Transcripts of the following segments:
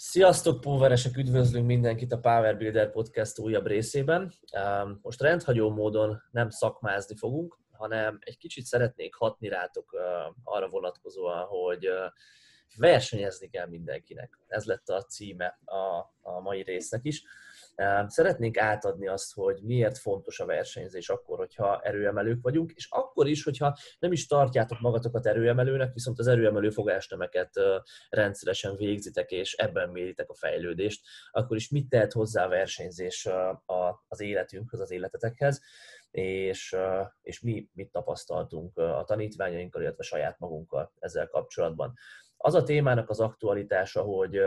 Sziasztok, poweresek! Üdvözlünk mindenkit a Power Builder Podcast újabb részében. Most rendhagyó módon nem szakmázni fogunk, hanem egy kicsit szeretnék hatni rátok arra vonatkozóan, hogy versenyezni kell mindenkinek. Ez lett a címe a mai résznek is. Szeretnénk átadni azt, hogy miért fontos a versenyzés akkor, hogyha erőemelők vagyunk, és akkor is, hogyha nem is tartjátok magatokat erőemelőnek, viszont az erőemelő fogástömeket rendszeresen végzitek, és ebben méritek a fejlődést, akkor is mit tehet hozzá a versenyzés az életünkhöz, az életetekhez, és mi mit tapasztaltunk a tanítványainkkal, illetve saját magunkkal ezzel kapcsolatban. Az a témának az aktualitása, hogy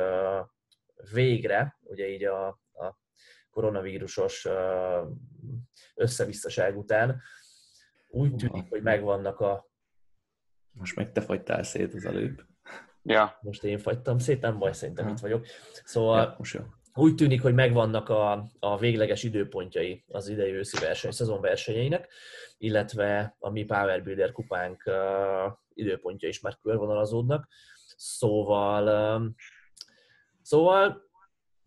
végre, ugye így a koronavírusos összevisszaság után úgy tűnik, hogy megvannak a... Most meg te fagytál szét az előbb. Ja. Most én fagytam szét, nem baj, szerintem itt vagyok. Szóval úgy tűnik, hogy megvannak a végleges időpontjai az idei őszi szezon versenyeinek, illetve a mi Power Builder kupánk időpontja is már körvonalazódnak. Szóval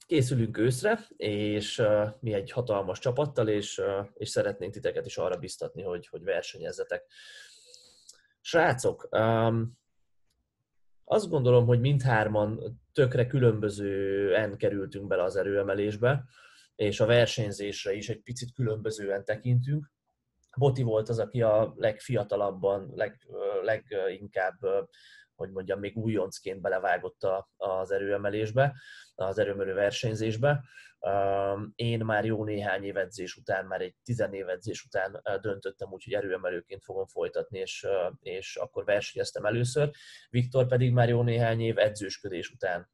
készülünk őszre, és mi egy hatalmas csapattal, és szeretnénk titeket is arra biztatni, hogy versenyezzetek. Srácok, azt gondolom, hogy mindhárman tökre különbözően kerültünk bele az erőemelésbe, és a versenyzésre is egy picit különbözően tekintünk. Boti volt az, aki a legfiatalabban, leginkább, hogy mondjam, még újoncként belevágott az erőemelésbe, az erőemelő versenyzésbe. Én már jó néhány év edzés után, már egy 10 év edzés után döntöttem úgy, hogy erőemelőként fogom folytatni, és akkor versenyeztem először. Viktor pedig már jó néhány év edzősködés után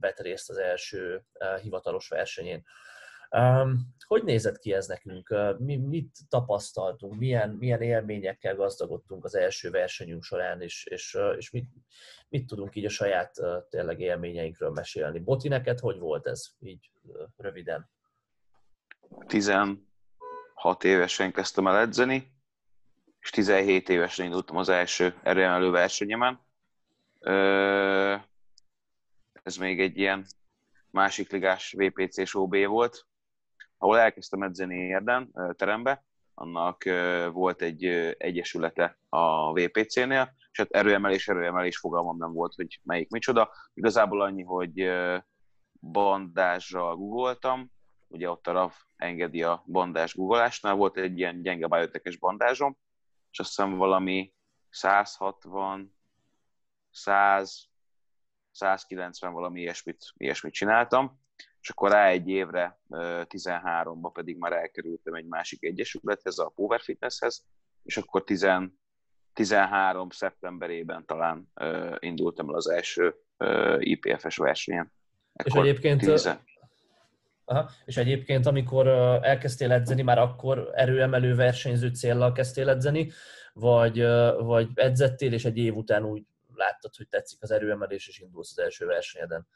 vett részt az első hivatalos versenyén. Hogy nézett ki ez nekünk? Mit tapasztaltunk? Milyen élményekkel gazdagodtunk az első versenyünk során, és mit tudunk így a saját tényleg élményeinkről mesélni? Boti, neked hogy volt ez így röviden? 16 évesen kezdtem el edzeni, és 17 évesen indultam az első erőemelő versenyemen. Ez még egy ilyen másik ligás VPC-s OB volt, ahol elkezdtem edzeni Érden terembe, annak volt egy egyesülete a VPC-nél, és hát erőemelés fogalmam nem volt, hogy melyik micsoda. Igazából annyi, hogy bandázsral googoltam, ugye ott a RAV engedi a bandázs googolásnál, volt egy ilyen gyenge biotekes bandázsom, és azt hiszem valami 160, 100, 190 valami ilyesmit csináltam, és akkor rá egy évre, 13-ban pedig már elkerültem egy másik egyesülethez, a Power Fitnesshez, és akkor 13 szeptemberében talán indultam el az első IPF-es versenyen. Ekkor és egyébként, amikor elkezdtél edzeni, már akkor erőemelő versenyző céllal kezdtél edzeni, vagy edzettél, és egy év után úgy láttad, hogy tetszik az erőemelés, és indulsz az első versenyeden?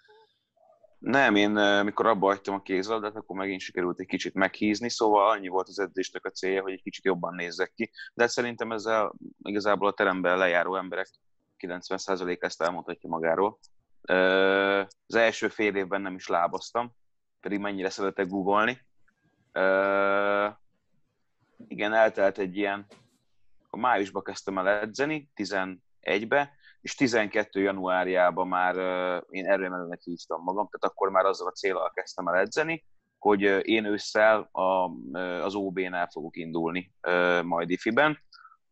Nem, én mikor abba hagytam a kézlabdát, akkor megint sikerült egy kicsit meghízni, szóval annyi volt az edzésnek a célja, hogy egy kicsit jobban nézzek ki. De szerintem ezzel igazából a teremben lejáró emberek 90%-a ezt elmondhatja magáról. Az első fél évben nem is lábaztam, pedig mennyire szeretek googolni. Igen, eltelt egy ilyen... A májusban kezdtem el edzeni, 11-be, és 12. januárjában már én erőemelőnek hívtam magam, tehát akkor már azzal a céllal kezdtem el edzeni, hogy én ősszel az OB-nál fogok indulni majd IFI-ben.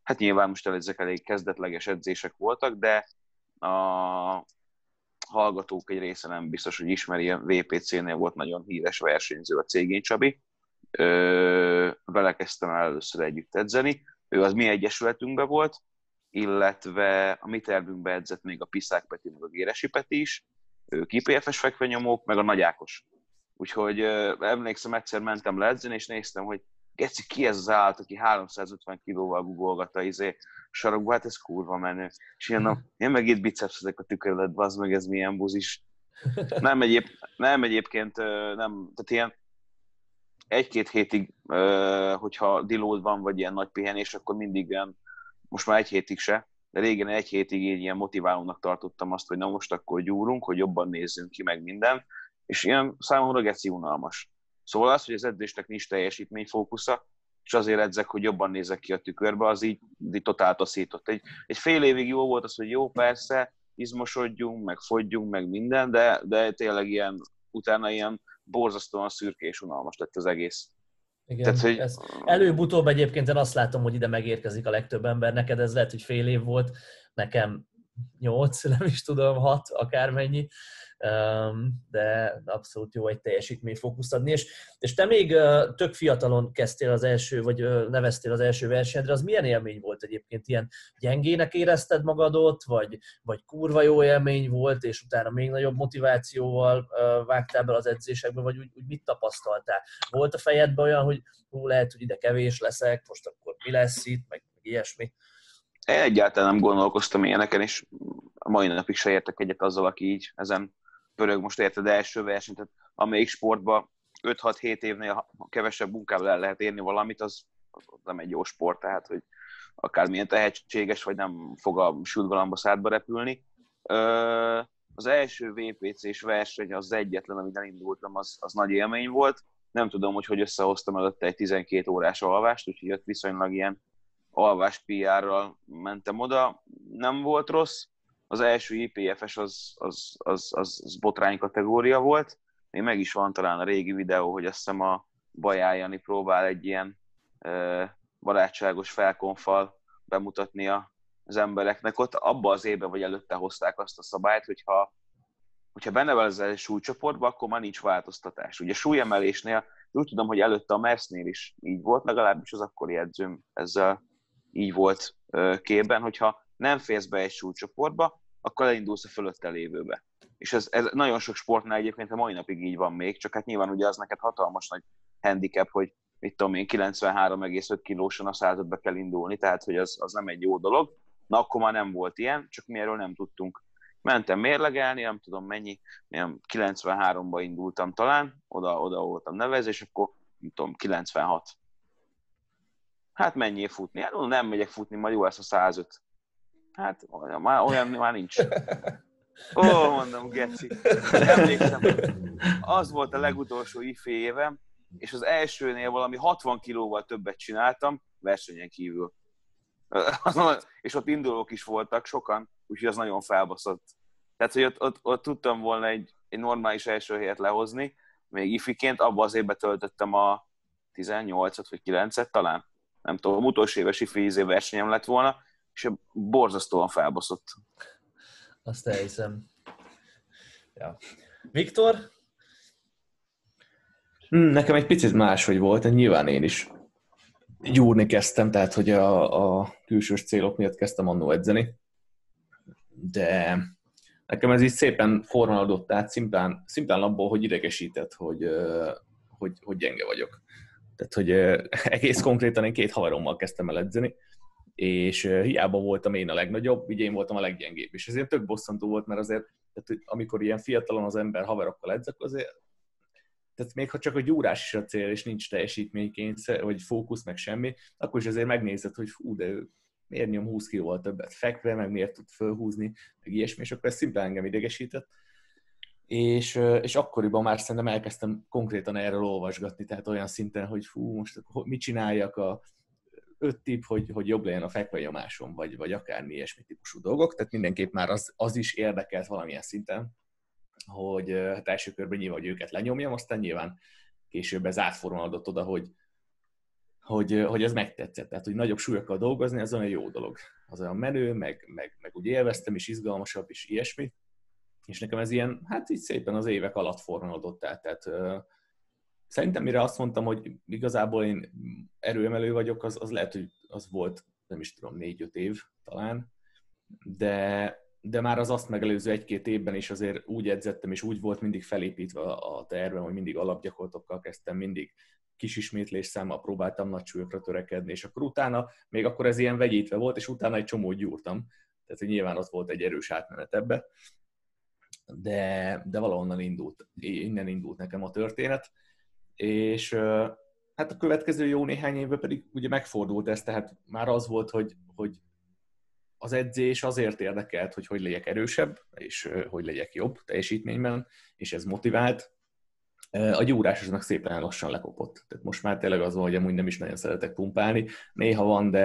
Hát nyilván most ezek elég kezdetleges edzések voltak, de a hallgatók egy része nem biztos, hogy ismeri, a VPC-nél volt nagyon híres versenyző, a Cégény Csabi. Vele kezdtem el először együtt edzeni. Ő az mi egyesületünkben volt, illetve a mi tervünkbe edzett még a Piszák Peti, meg a Géresi Peti is, ők IPF-es fekvenyomók, meg a Nagy Ákos. Úgyhogy emlékszem, egyszer mentem le edzeni, és néztem, hogy geci, ki ez az állat, aki 350 kilóval googolgatta sarokba, hát ez kurva menő. És én meg itt bicepszedek a tükörlet, bazd meg, ez milyen buzis. Nem, tehát ilyen egy-két hétig, hogyha dilód van, vagy ilyen nagy pihenés, akkor mindig olyan, most már egy hétig se, de régen egy hétig így ilyen motiválónak tartottam azt, hogy na most akkor gyúrunk, hogy jobban nézzünk ki, meg minden, és ilyen számomra geci unalmas. Szóval az, hogy az edzésnek nincs teljesítményfókusza, és azért edzek, hogy jobban nézek ki a tükörbe, az így totál taszított. Egy fél évig jó volt az, hogy jó, persze, izmosodjunk, meg fogyjunk, meg minden, de tényleg ilyen, utána ilyen borzasztóan szürke és unalmas lett az egész. Igen, tehát, hogy... Előbb-utóbb egyébként én azt látom, hogy ide megérkezik a legtöbb ember. Neked ez lehet, hogy fél év volt, nekem 8, nem is tudom, 6, akármennyi, de abszolút jó egy teljesítmény fókuszt adni. És te még tök fiatalon kezdtél az első, vagy neveztél az első versenyedre, az milyen élmény volt egyébként? Ilyen gyengének érezted magadot, vagy kurva jó élmény volt, és utána még nagyobb motivációval vágtál be az edzésekbe, vagy úgy mit tapasztaltál? Volt a fejedben olyan, hogy lehet, hogy ide kevés leszek, most akkor mi lesz itt, meg ilyesmi? Én egyáltalán nem gondolkoztam ilyeneken, és a mai napig se értek egyet azzal, aki így ezen pörög, most érted, első versenyt, tehát amelyik sportban 5-6-7 évnél kevesebb munkával el lehet érni valamit, az nem egy jó sport, tehát hogy akármilyen tehetséges, vagy nem fog a sült galamba szádba repülni. Az első VPC-s verseny az egyetlen, amit elindultam, az nagy élmény volt. Nem tudom, hogy összehoztam előtte egy 12 órás alvást, úgyhogy ott viszonylag ilyen alvás PR-ral mentem oda, nem volt rossz. Az első IPF-es az botrány kategória volt. Még meg is van talán a régi videó, hogy azt hiszem a Bajár Jani próbál egy ilyen barátságos felkonfal bemutatni az embereknek. Ott abban az évben vagy előtte hozták azt a szabályt, hogyha benne van az súlycsoportba, akkor már nincs változtatás. Ugye súlyemelésnél, úgy tudom, hogy előtte a MERS-nél is így volt, legalábbis az akkori edzőm ezzel így volt képben, hogyha nem férsz be egy súlycsoportba, akkor elindulsz a fölötte lévőbe. És ez nagyon sok sportnál egyébként a mai napig így van még, csak hát nyilván ugye az neked hatalmas nagy handicap, hogy mit tudom én, 93,5 kilósan a 105-be kell indulni, tehát hogy az nem egy jó dolog. Na akkor már nem volt ilyen, csak mi erről nem tudtunk. Mentem mérlegelni, nem tudom mennyi, 93-ba indultam talán, oda voltam nevezve, és akkor nem tudom, 96. Hát menjél futni? Hát nem megyek futni, majd jó lesz a 105. Hát olyan már nincs. Ó, mondom, geci. Emlékszem, az volt a legutolsó ifi évem, és az elsőnél valami 60 kilóval többet csináltam, versenyen kívül. És ott indulók is voltak sokan, úgyhogy az nagyon felbaszott. Tehát, hogy ott tudtam volna egy normális első helyet lehozni, még ifiként, abban az évben töltöttem a 18-at vagy 9-et talán. Nem tudom, utolsó éves ifi izé versenyem lett volna, és borzasztóan felbaszott. Azt elhiszem. Ja. Viktor? Nekem egy picit máshogy volt, nyilván én is gyúrni kezdtem, tehát hogy a külsős célok miatt kezdtem annó edzeni, de nekem ez így szépen formálódott át, szimplán abból, hogy idegesített, hogy gyenge vagyok. Tehát, hogy egész konkrétan én 2 haverommal kezdtem el edzeni, és hiába voltam én a legnagyobb, így én voltam a leggyengébb. És ezért tök bosszantó volt, mert azért, tehát, amikor ilyen fiatalon az ember haverokkal edz, akkor azért, tehát még ha csak a gyúrás is a cél, és nincs teljesítménykényszer, vagy fókusz, meg semmi, akkor is azért megnézed, hogy fú, de ő miért nyom 20 kilóval többet fekve, meg miért tud fölhúzni, meg ilyesmi, és akkor ez szimplán engem idegesített. És akkoriban már szerintem elkezdtem konkrétan erről olvasgatni, tehát olyan szinten, hogy fú, most mit csináljak, 5 tipp, hogy jobb legyen a fekvenyomásom, vagy akármi ilyesmi típusú dolgok, tehát mindenképp már az is érdekelt valamilyen szinten, hogy hát első körben nyilván, hogy őket lenyomjam, aztán nyilván később ez átformálódott oda, hogy ez megtetszett, tehát hogy nagyobb súlyokkal dolgozni, az olyan jó dolog, az olyan menő, meg úgy élveztem, és izgalmasabb, és ilyesmi. És nekem ez ilyen, hát így szépen az évek alatt formálódott el. Tehát szerintem mire azt mondtam, hogy igazából én erőemelő vagyok, az lehet, hogy az volt, nem is tudom, 4-5 év talán, de már az azt megelőző 1-2 évben is azért úgy edzettem, és úgy volt mindig felépítve a tervem, hogy mindig alapgyakorlatokkal kezdtem, mindig kis ismétlés számmal próbáltam nagy súlyokra törekedni, és akkor utána, még akkor ez ilyen vegyítve volt, és utána egy csomót gyúrtam. Tehát nyilván ott volt egy erős átmenet ebbe. De valahonnan innen indult nekem a történet, és hát a következő jó néhány évben pedig ugye megfordult ez, tehát már az volt, hogy az edzés azért érdekelt, hogy hogy legyek erősebb, és hogy legyek jobb teljesítményben, és ez motivált. A gyúrásosnak szépen lassan lekopott. Tehát most már tényleg az van, hogy amúgy nem is nagyon szeretek pumpálni. Néha van,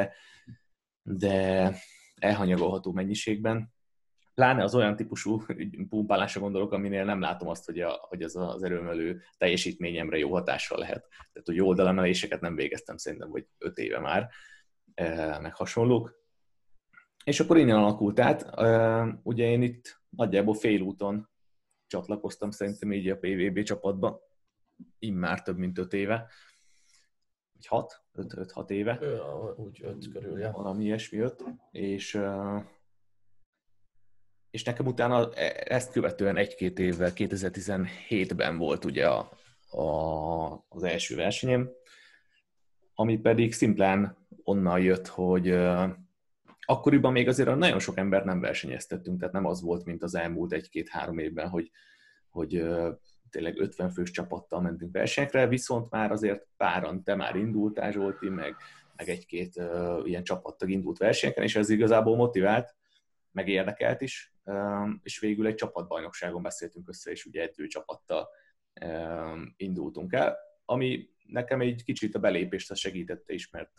de elhanyagolható mennyiségben. Pláne az olyan típusú pumpálásra gondolok, aminél nem látom azt, hogy ez az erőmölő teljesítményemre jó hatással lehet. Tehát, hogy oldalámeléseket nem végeztem szerintem, vagy 5 éve már, meg hasonlók. És akkor innen alakult át, ugye én itt nagyjából félúton csatlakoztam szerintem így a PVB csapatba, immár több mint 5 éve, vagy 5-6 éve. Ja, úgy 5 körül, ja. Valami ilyesmi 5, és nekem utána ezt követően 1-2 évvel, 2017-ben volt ugye az első versenyem, ami pedig szimplán onnan jött, hogy akkoriban még azért nagyon sok embert nem versenyeztettünk, tehát nem az volt, mint az elmúlt 1-2-3 évben, hogy tényleg 50 fős csapattal mentünk versenyekre, viszont már azért páran te már indultál, Zsolti, meg 1-2 ilyen csapattag indult versenyeken, és ez igazából motivált, meg érdekelt is, és végül egy csapatbajnokságon beszéltünk össze, és ugye edzőcsapattal indultunk el, ami nekem egy kicsit a belépést segítette is, mert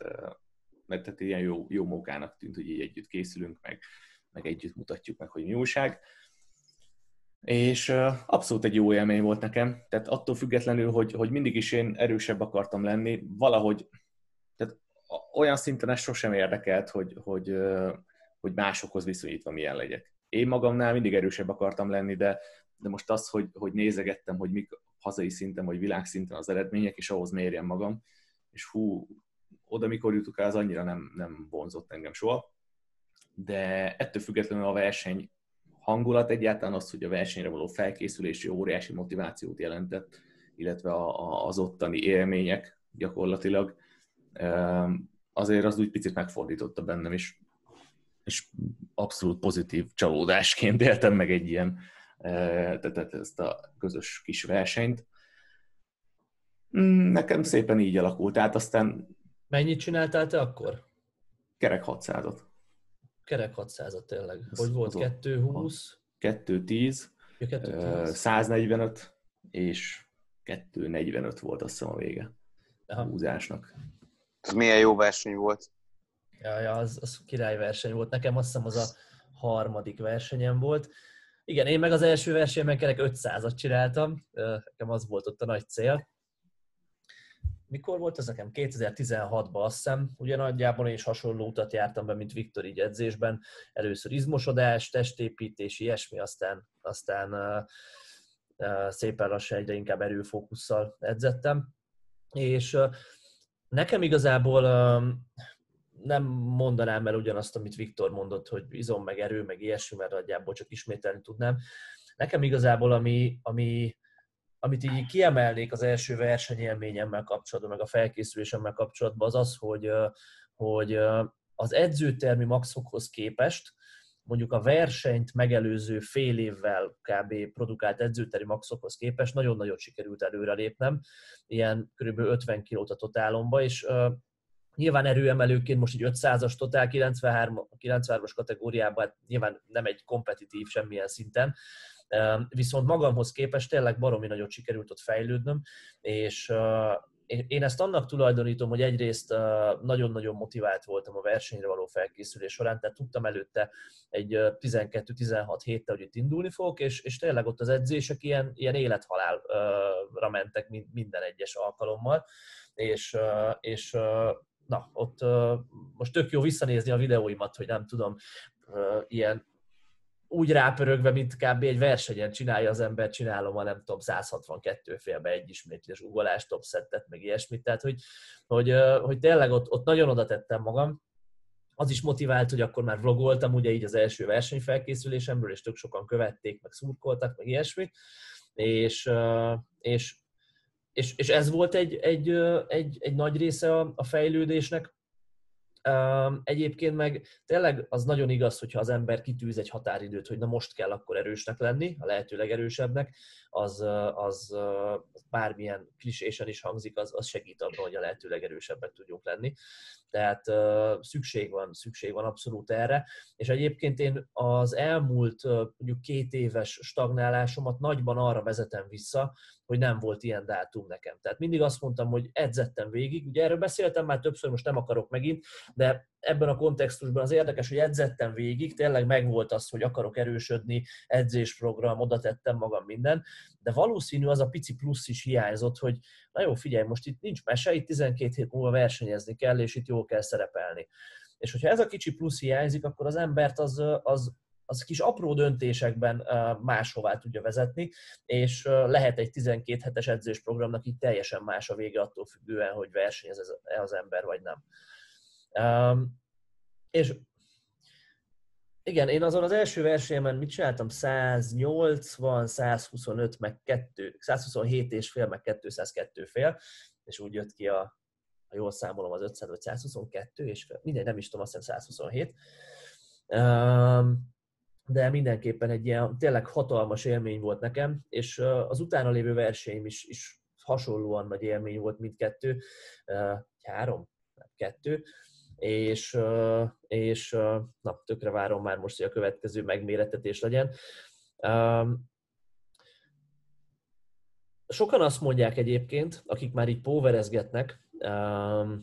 tehát ilyen jó mókának tűnt, hogy így együtt készülünk, meg együtt mutatjuk meg, hogy mi újság. És abszolút egy jó élmény volt nekem. Tehát attól függetlenül, hogy mindig is én erősebb akartam lenni, valahogy tehát olyan szinten ez sosem érdekelt, hogy másokhoz viszonyítva milyen legyek. Én magamnál mindig erősebb akartam lenni, de most az, hogy nézegettem, hogy mik hazai szinten, vagy világszinten az eredmények, és ahhoz mérjem magam, és oda mikor jutok el, az annyira nem vonzott engem soha, de ettől függetlenül a verseny hangulat egyáltalán az, hogy a versenyre való felkészülési óriási motivációt jelentett, illetve az ottani élmények gyakorlatilag, azért az úgy picit megfordította bennem is, és abszolút pozitív csalódásként éltem meg egy ilyen, tehát ezt a közös kis versenyt. Nekem szépen így alakult, tehát aztán mennyit csináltál te akkor? Kerek 600-at. Kerek 600-at tényleg. Hogy volt? 220? 210, 145, és 245 volt azt hiszem a vége a húzásnak. Ez milyen jó verseny volt. Ja, az királyverseny volt. Nekem azt hiszem az a 3. versenyem volt. Igen, én meg az első versenyemen kerek 500-at csináltam. Nekem az volt ott a nagy cél. Mikor volt ez nekem? 2016-ban azt hiszem, ugye nagyjából én is hasonló utat jártam be, mint Viktor így edzésben. Először izmosodás, testépítés, ilyesmi, aztán szépen lassan egyre inkább erőfókusszal edzettem. És nekem igazából nem mondanám el ugyanazt, amit Viktor mondott, hogy izom meg erő, meg ilyesmi, mert nagyjából csak ismételni tudnám. Nekem igazából amit így kiemelnék az első versenyélményemmel kapcsolatban, meg a felkészülésemmel kapcsolatban, az az, hogy az edzőtermi maxokhoz képest mondjuk a versenyt megelőző fél évvel kb. Produkált edzőtermi maxokhoz képest nagyon nagyot sikerült előrelépnem, ilyen kb. 50 kilót a totálomba, és nyilván erőemelőként most egy 500-as totál 93-as kategóriában, hát nyilván nem egy kompetitív semmilyen szinten, viszont magamhoz képest tényleg baromi nagyot sikerült ott fejlődnöm, és én ezt annak tulajdonítom, hogy egyrészt nagyon-nagyon motivált voltam a versenyre való felkészülés során, tehát tudtam előtte egy 12-16 héttel, hogy itt indulni fogok, és tényleg ott az edzések ilyen élethalálra mentek minden egyes alkalommal, és na, ott most tök jó visszanézni a videóimat, hogy nem tudom, ilyen úgy rápörögve, mint kb. Egy versenyen csinálja az ember, csinálom a nem tudom, 162 félbe egy ismétlés ugolás, top szettet, meg ilyesmit, tehát hogy tényleg ott nagyon oda tettem magam. Az is motivált, hogy akkor már vlogoltam ugye így az első versenyfelkészülésemből, és tök sokan követték, meg szurkoltak, meg ilyesmit, és ez volt egy nagy része a fejlődésnek. Egyébként meg tényleg az nagyon igaz, hogyha az ember kitűz egy határidőt, hogy na most kell akkor erősnek lenni, a lehető legerősebbnek, az bármilyen klisésen is hangzik, az segít abban, hogy a lehető legerősebbek tudjunk lenni. Tehát szükség van abszolút erre. És egyébként én az elmúlt mondjuk 2 éves stagnálásomat nagyban arra vezetem vissza, hogy nem volt ilyen dátum nekem. Tehát mindig azt mondtam, hogy edzettem végig. Ugye erről beszéltem már többször, most nem akarok megint, de ebben a kontextusban az érdekes, hogy edzettem végig, tényleg megvolt az, hogy akarok erősödni, edzésprogram, oda tettem magam minden, de valószínű az a pici plusz is hiányzott, hogy na jó, figyelj, most itt nincs mese, itt 12 hét múlva versenyezni kell, és itt jól kell szerepelni. És hogyha ez a kicsi plusz hiányzik, akkor az embert az kis apró döntésekben máshová tudja vezetni, és lehet egy 12 hetes edzésprogramnak így teljesen más a vége attól függően, hogy versenyez-e az ember, vagy nem. És igen, én azon az első versenyemen mit csináltam? 180, 125, meg 127,5, meg 202,5, és úgy jött ki ha jól számolom, az 500, vagy 122, és mindegy, nem is tudom, azt hiszem 127. De mindenképpen egy ilyen tényleg hatalmas élmény volt nekem, és az utána lévő versenyem is hasonlóan nagy élmény volt mindkettő, 3, 2, és na, tökre várom már most, hogy a következő megmérettetés legyen. Sokan azt mondják egyébként, akik már így póverezgetnek,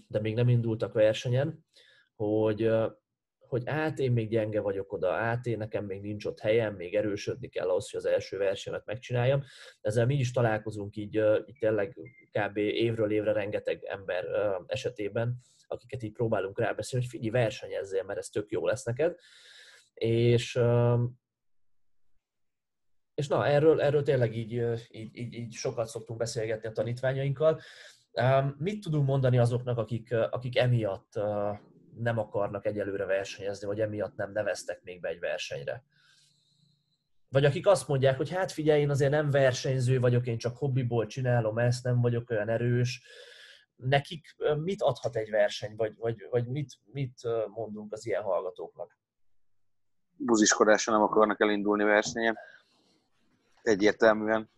de még nem indultak versenyen, hogy én még gyenge vagyok oda, én nekem még nincs ott helyem, még erősödni kell ahhoz, hogy az első versenyt megcsináljam. Ezzel mi is találkozunk így tényleg kb. Évről évre rengeteg ember esetében, akiket így próbálunk rábeszélni, hogy figyelj, versenyezzél, mert ez tök jó lesz neked. És na, erről tényleg így sokat szoktunk beszélgetni a tanítványainkkal. Mit tudunk mondani azoknak, akik emiatt nem akarnak egyelőre versenyezni, vagy emiatt nem neveztek még be egy versenyre? Vagy akik azt mondják, hogy hát figyelj, én azért nem versenyző vagyok, én csak hobbiból csinálom ezt, nem vagyok olyan erős. Nekik mit adhat egy verseny, vagy mit mondunk az ilyen hallgatóknak? Buziskodásra nem akarnak elindulni versenyen. Egyértelműen.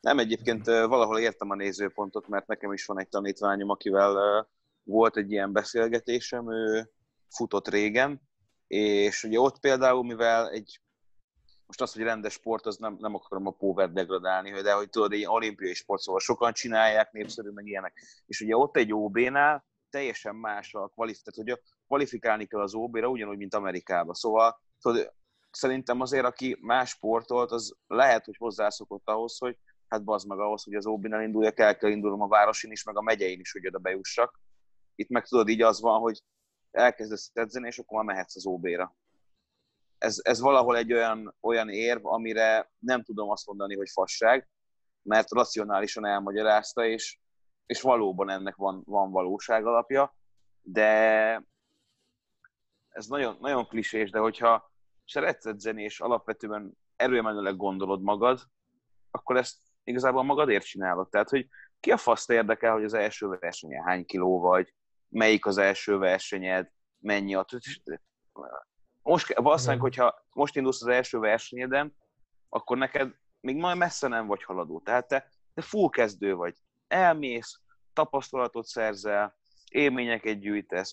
Nem, egyébként valahol értem a nézőpontot, mert nekem is van egy tanítványom, akivel volt egy ilyen beszélgetésem, ő futott régen, és ugye ott például, mivel most az, hogy rendes sport, az nem akarom a póvert degradálni, de hogy tudod, egy olimpiai sport, szóval sokan csinálják, népszerű, meg ilyenek. És ugye ott egy OB-nál teljesen más a kvalifikáció, tehát hogy kvalifikálni kell az OB-ra ugyanúgy, mint Amerikában. Szóval tudod, szerintem azért, aki más sportolt, az lehet, hogy hozzászokott ahhoz, hogy hát bazd meg ahhoz, hogy az OB-nál induljak, el kell indulnom a városin is, meg a megyein is, hogy oda bejussak. Itt meg tudod, így az van, hogy elkezdesz edzeni, és akkor már mehetsz az OB-ra. Ez valahol egy olyan érv, amire nem tudom azt mondani, hogy fasság, mert racionálisan elmagyarázta, és valóban ennek van valóság alapja, de ez nagyon, nagyon klisés, de hogyha szeretsz edzeni, és alapvetően erőemelőleg gondolod magad, akkor ezt igazából magadért csinálod. Tehát, hogy ki a faszt érdekel, hogy az első versenyen hány kiló vagy, melyik az első versenyed, mennyi a... Most, valószínűleg, hogyha most indulsz az első versenyeden, akkor neked még majd messze nem vagy haladó. Tehát te full kezdő vagy. Elmész, tapasztalatot szerzel, élményeket gyűjtesz,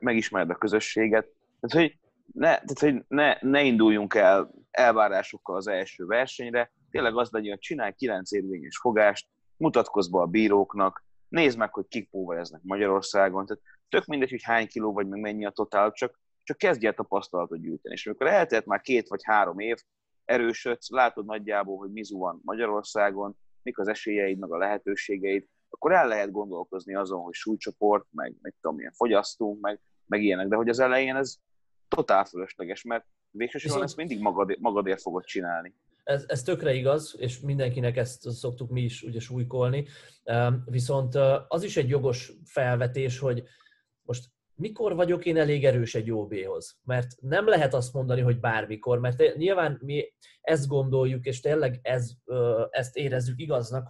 megismered a közösséget. Tehát, hogy ne induljunk el elvárásokkal az első versenyre. Tényleg az legyen, hogy csinálj 9 érvényes fogást, mutatkozz be a bíróknak, nézd meg, hogy kik póvereznek Magyarországon. Tehát tök mindegy, hogy hány kiló vagy, meg mennyi a totál, csak kezdj el tapasztalatot gyűjteni. És amikor eltelt már 2 vagy 3 év, erősödsz, látod nagyjából, hogy mi zuhan Magyarországon, mik az esélyeid, meg a lehetőségeid, akkor el lehet gondolkozni azon, hogy súlycsoport, meg tudom, milyen fogyasztunk, meg ilyenek. De hogy az elején ez totál fölösleges, mert végsősorban ezt mindig magadért fogod csinálni. Ez tökre igaz, és mindenkinek ezt szoktuk mi is ugye súlykolni. Viszont az is egy jogos felvetés, hogy most mikor vagyok én elég erős egy OB-hoz? Mert nem lehet azt mondani, hogy bármikor, mert nyilván mi ezt gondoljuk, és tényleg ezt érezzük igaznak,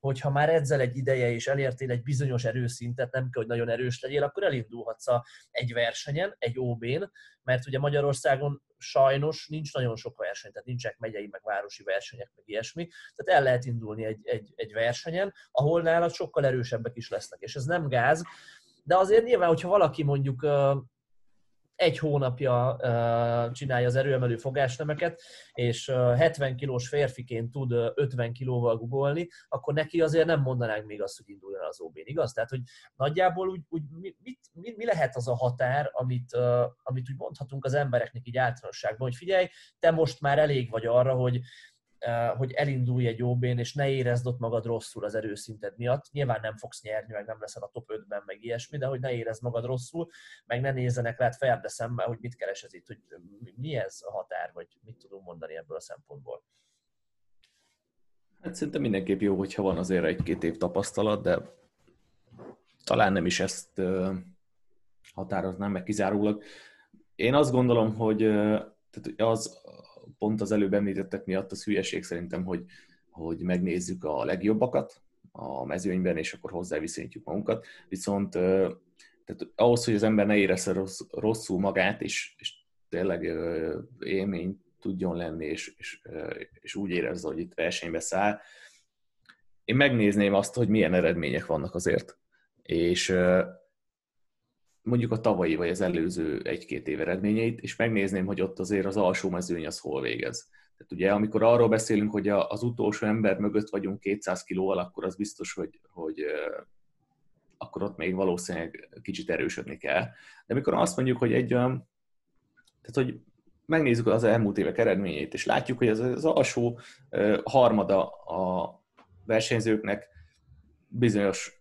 hogy ha már edzel egy ideje, és elértél egy bizonyos erőszintet, nem kell, hogy nagyon erős legyél, akkor elindulhatsz egy versenyen, egy OB-n, mert ugye Magyarországon sajnos nincs nagyon sok verseny, tehát nincsenek megyei, meg városi versenyek, meg ilyesmi. Tehát el lehet indulni egy versenyen, ahol nálad sokkal erősebbek is lesznek, és ez nem gáz. De azért nyilván, hogyha valaki mondjuk egy hónapja csinálja az erőemelő fogásnemeket, és 70 kilós férfiként tud 50 kilóval gugolni, akkor neki azért nem mondanánk még azt, hogy induljon az OB-n, igaz? Tehát, hogy nagyjából úgy mi lehet az a határ, amit úgy mondhatunk az embereknek így általánosságban, hogy figyelj, te most már elég vagy arra, hogy elindulj egy OB-n, és ne érezd ott magad rosszul az erőszinted miatt. Nyilván nem fogsz nyerni, meg nem leszel a top 5-ben, meg ilyesmi, de hogy ne érezd magad rosszul, meg ne nézzenek rád ferde szemmel, hogy mit keres ez itt, hogy mi ez a határ, vagy mit tudunk mondani ebből a szempontból. Hát szerintem mindenképp jó, hogyha van azért egy-két év tapasztalat, de talán nem is ezt határoznám meg kizárólag. Én azt gondolom, hogy pont az előbb említettek miatt az hülyeség szerintem, hogy megnézzük a legjobbakat a mezőnyben, és akkor hozzáviszonyítjuk magunkat. Viszont tehát ahhoz, hogy az ember ne érezze rosszul magát, és tényleg élmény tudjon lenni, és úgy érezze, hogy itt versenybe száll, én megnézném azt, hogy milyen eredmények vannak azért. És mondjuk a tavalyi vagy az előző egy-két év eredményeit, és megnézném, hogy ott azért az alsó mezőny az hol végez. Tehát ugye, amikor arról beszélünk, hogy az utolsó ember mögött vagyunk 200 kilóval, akkor az biztos, hogy akkor ott még valószínűleg kicsit erősödni kell. De amikor azt mondjuk, hogy tehát hogy megnézzük az elmúlt évek eredményeit, és látjuk, hogy az alsó harmada a versenyzőknek bizonyos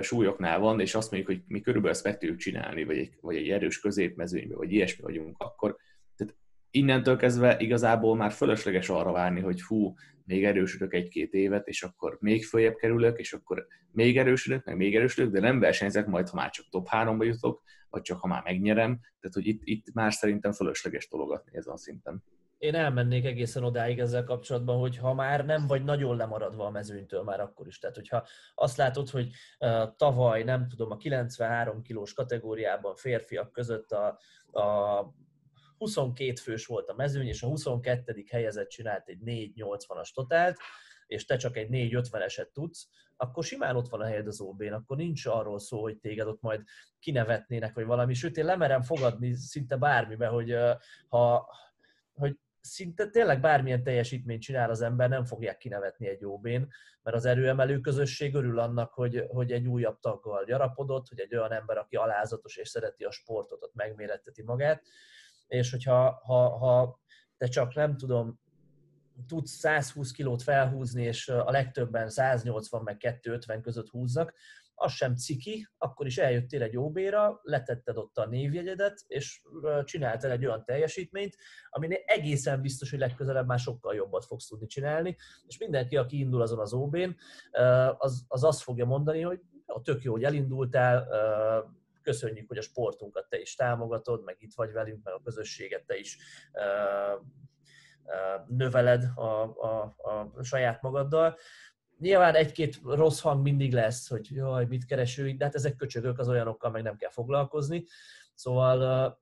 súlyoknál van, és azt mondjuk, hogy mi körülbelül ezt meg tudjuk csinálni, vagy egy erős középmezőnyben, vagy ilyesmi vagyunk, akkor tehát innentől kezdve igazából már fölösleges arra várni, hogy hú, még erősödök egy-két évet, és akkor még följebb kerülök, és akkor még erősödök, de nem versenyzek majd, ha már csak top 3-ba jutok, vagy csak ha már megnyerem, tehát hogy itt már szerintem fölösleges tologatni ezen a szinten. Én elmennék egészen odáig ezzel kapcsolatban, hogy ha már nem vagy nagyon lemaradva a mezőnytől már akkor is. Tehát, hogyha azt látod, hogy tavaly, nem tudom, a 93 kilós kategóriában férfiak között a 22 fős volt a mezőny, és a 22. helyezett csinált egy 480-as totált, és te csak egy 450-eset tudsz, akkor simán ott van a helyed az OB-n, akkor nincs arról szó, hogy téged ott majd kinevetnének, vagy valami. Sőt, én lemerem fogadni szinte bármibe, hogy szinte tényleg bármilyen teljesítményt csinál az ember, nem fogják kinevetni egy OB-n, mert az erőemelő közösség örül annak, hogy egy újabb taggal gyarapodott, hogy egy olyan ember, aki alázatos és szereti a sportot, ott megméretteti magát, és hogyha ha te csak nem tudom, tudsz 120 kilót felhúzni, és a legtöbben 180 meg 250 között húzzak, az sem ciki, akkor is eljöttél egy OB-ra, letetted ott a névjegyedet, és csináltál egy olyan teljesítményt, aminél egészen biztos, hogy legközelebb már sokkal jobbat fogsz tudni csinálni, és mindenki, aki indul azon az OB-n, az azt fogja mondani, hogy tök jó, hogy elindultál, köszönjük, hogy a sportunkat te is támogatod, meg itt vagy velünk, meg a közösséget te is növeled a saját magaddal. Nyilván egy-két rossz hang mindig lesz, hogy jaj, mit kereső, de hát ezek köcsögök, az olyanokkal meg nem kell foglalkozni. Szóval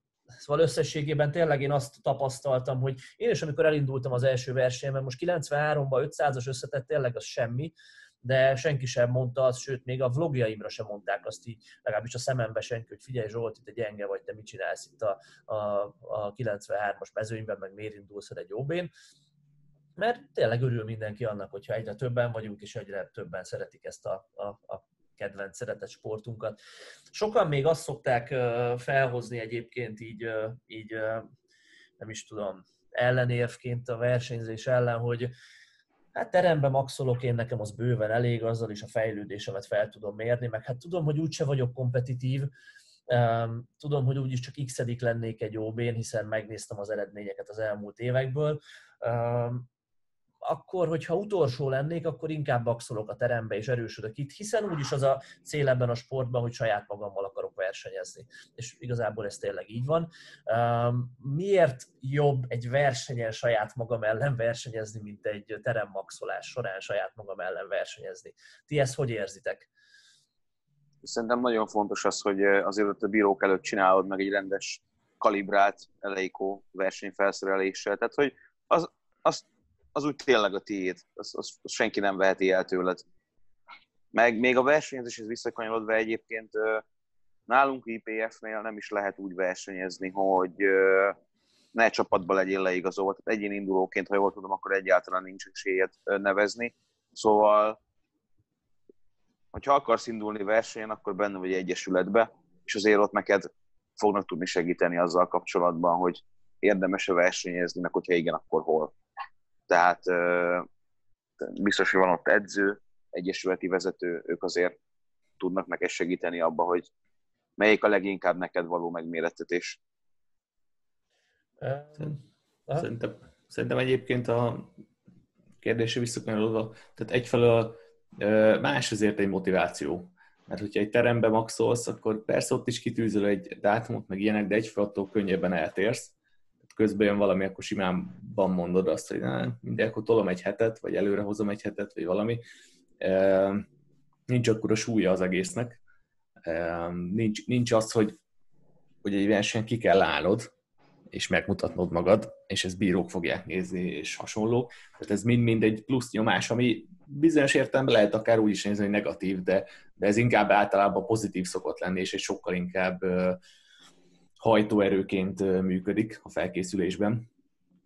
összességében tényleg én azt tapasztaltam, hogy én is, amikor elindultam az első versenyben, most 93-ban 500-as összetett, tényleg az semmi, de senki sem mondta azt, sőt, még a vlogjaimra sem mondták azt így, legalábbis a szemembe senki, hogy figyelj Zsolt, itt egy gyenge vagy, te mit csinálsz itt a 93-as mezőnyben, meg miért indulsz el egy OB-n. Mert tényleg örül mindenki annak, hogyha egyre többen vagyunk, és egyre többen szeretik ezt a kedvenc, szeretett sportunkat. Sokan még azt szokták felhozni egyébként így nem is tudom, ellenérvként a versenyzés ellen, hogy hát terembe maxolok, én nekem az bőven elég, azzal is a fejlődésemet fel tudom mérni, meg hát tudom, hogy úgyse vagyok kompetitív, tudom, hogy úgyis csak x-edik lennék egy OB-n, hiszen megnéztem az eredményeket az elmúlt évekből. Akkor, hogyha utolsó lennék, akkor inkább baxolok a terembe és erősödök itt, hiszen úgyis az a cél ebben a sportban, hogy saját magammal akarok versenyezni. versenyezni. És igazából ez tényleg így van. Miért jobb egy versenyen saját magam ellen versenyezni, mint egy teremmaxolás során saját magam ellen versenyezni? Ti ezt hogy érzitek? Szerintem nagyon fontos az, hogy azért a bírók előtt csinálod meg egy rendes kalibrált eleikó versenyfelszereléssel. Tehát, hogy az úgy tényleg a tiéd, az senki nem veheti el tőled. Meg még a versenyezéshez visszakanyarodva egyébként nálunk IPF-nél nem is lehet úgy versenyezni, hogy ne csapatba legyél leigazolva. Tehát egyén indulóként, ha jól tudom, akkor egyáltalán nincs esélyed nevezni. Szóval, hogyha akarsz indulni versenyen, akkor benne vagy egyesületbe, és azért ott neked fognak tudni segíteni azzal kapcsolatban, hogy érdemes-e versenyezni, meg hogyha igen, akkor hol. Tehát biztos, hogy van ott edző, egyesületi vezető, ők azért tudnak neked segíteni abba, hogy melyik a leginkább neked való megmérettetés. Szerintem egyébként a kérdésre visszakanyarodva, tehát egyfelől más azért egy motiváció. Mert hogyha egy terembe maxolsz, akkor persze ott is kitűzöl egy dátumot, meg ilyenek, de egyfelől attól könnyebben eltérsz. Közben jön valami, akkor simánban mondod azt, hogy mindegy, akkor tolom egy hetet, vagy előre hozom egy hetet, vagy valami. Nincs akkora súlya az egésznek. Nincs az, hogy egy versenyen ki kell állnod, és megmutatnod magad, és ezt bírók fogják nézni, és hasonló. Tehát ez mind-mind egy plusz nyomás, ami bizonyos értelemben lehet akár úgy is nézni, hogy negatív, de ez inkább általában pozitív szokott lenni, és egy sokkal inkább hajtóerőként működik a felkészülésben,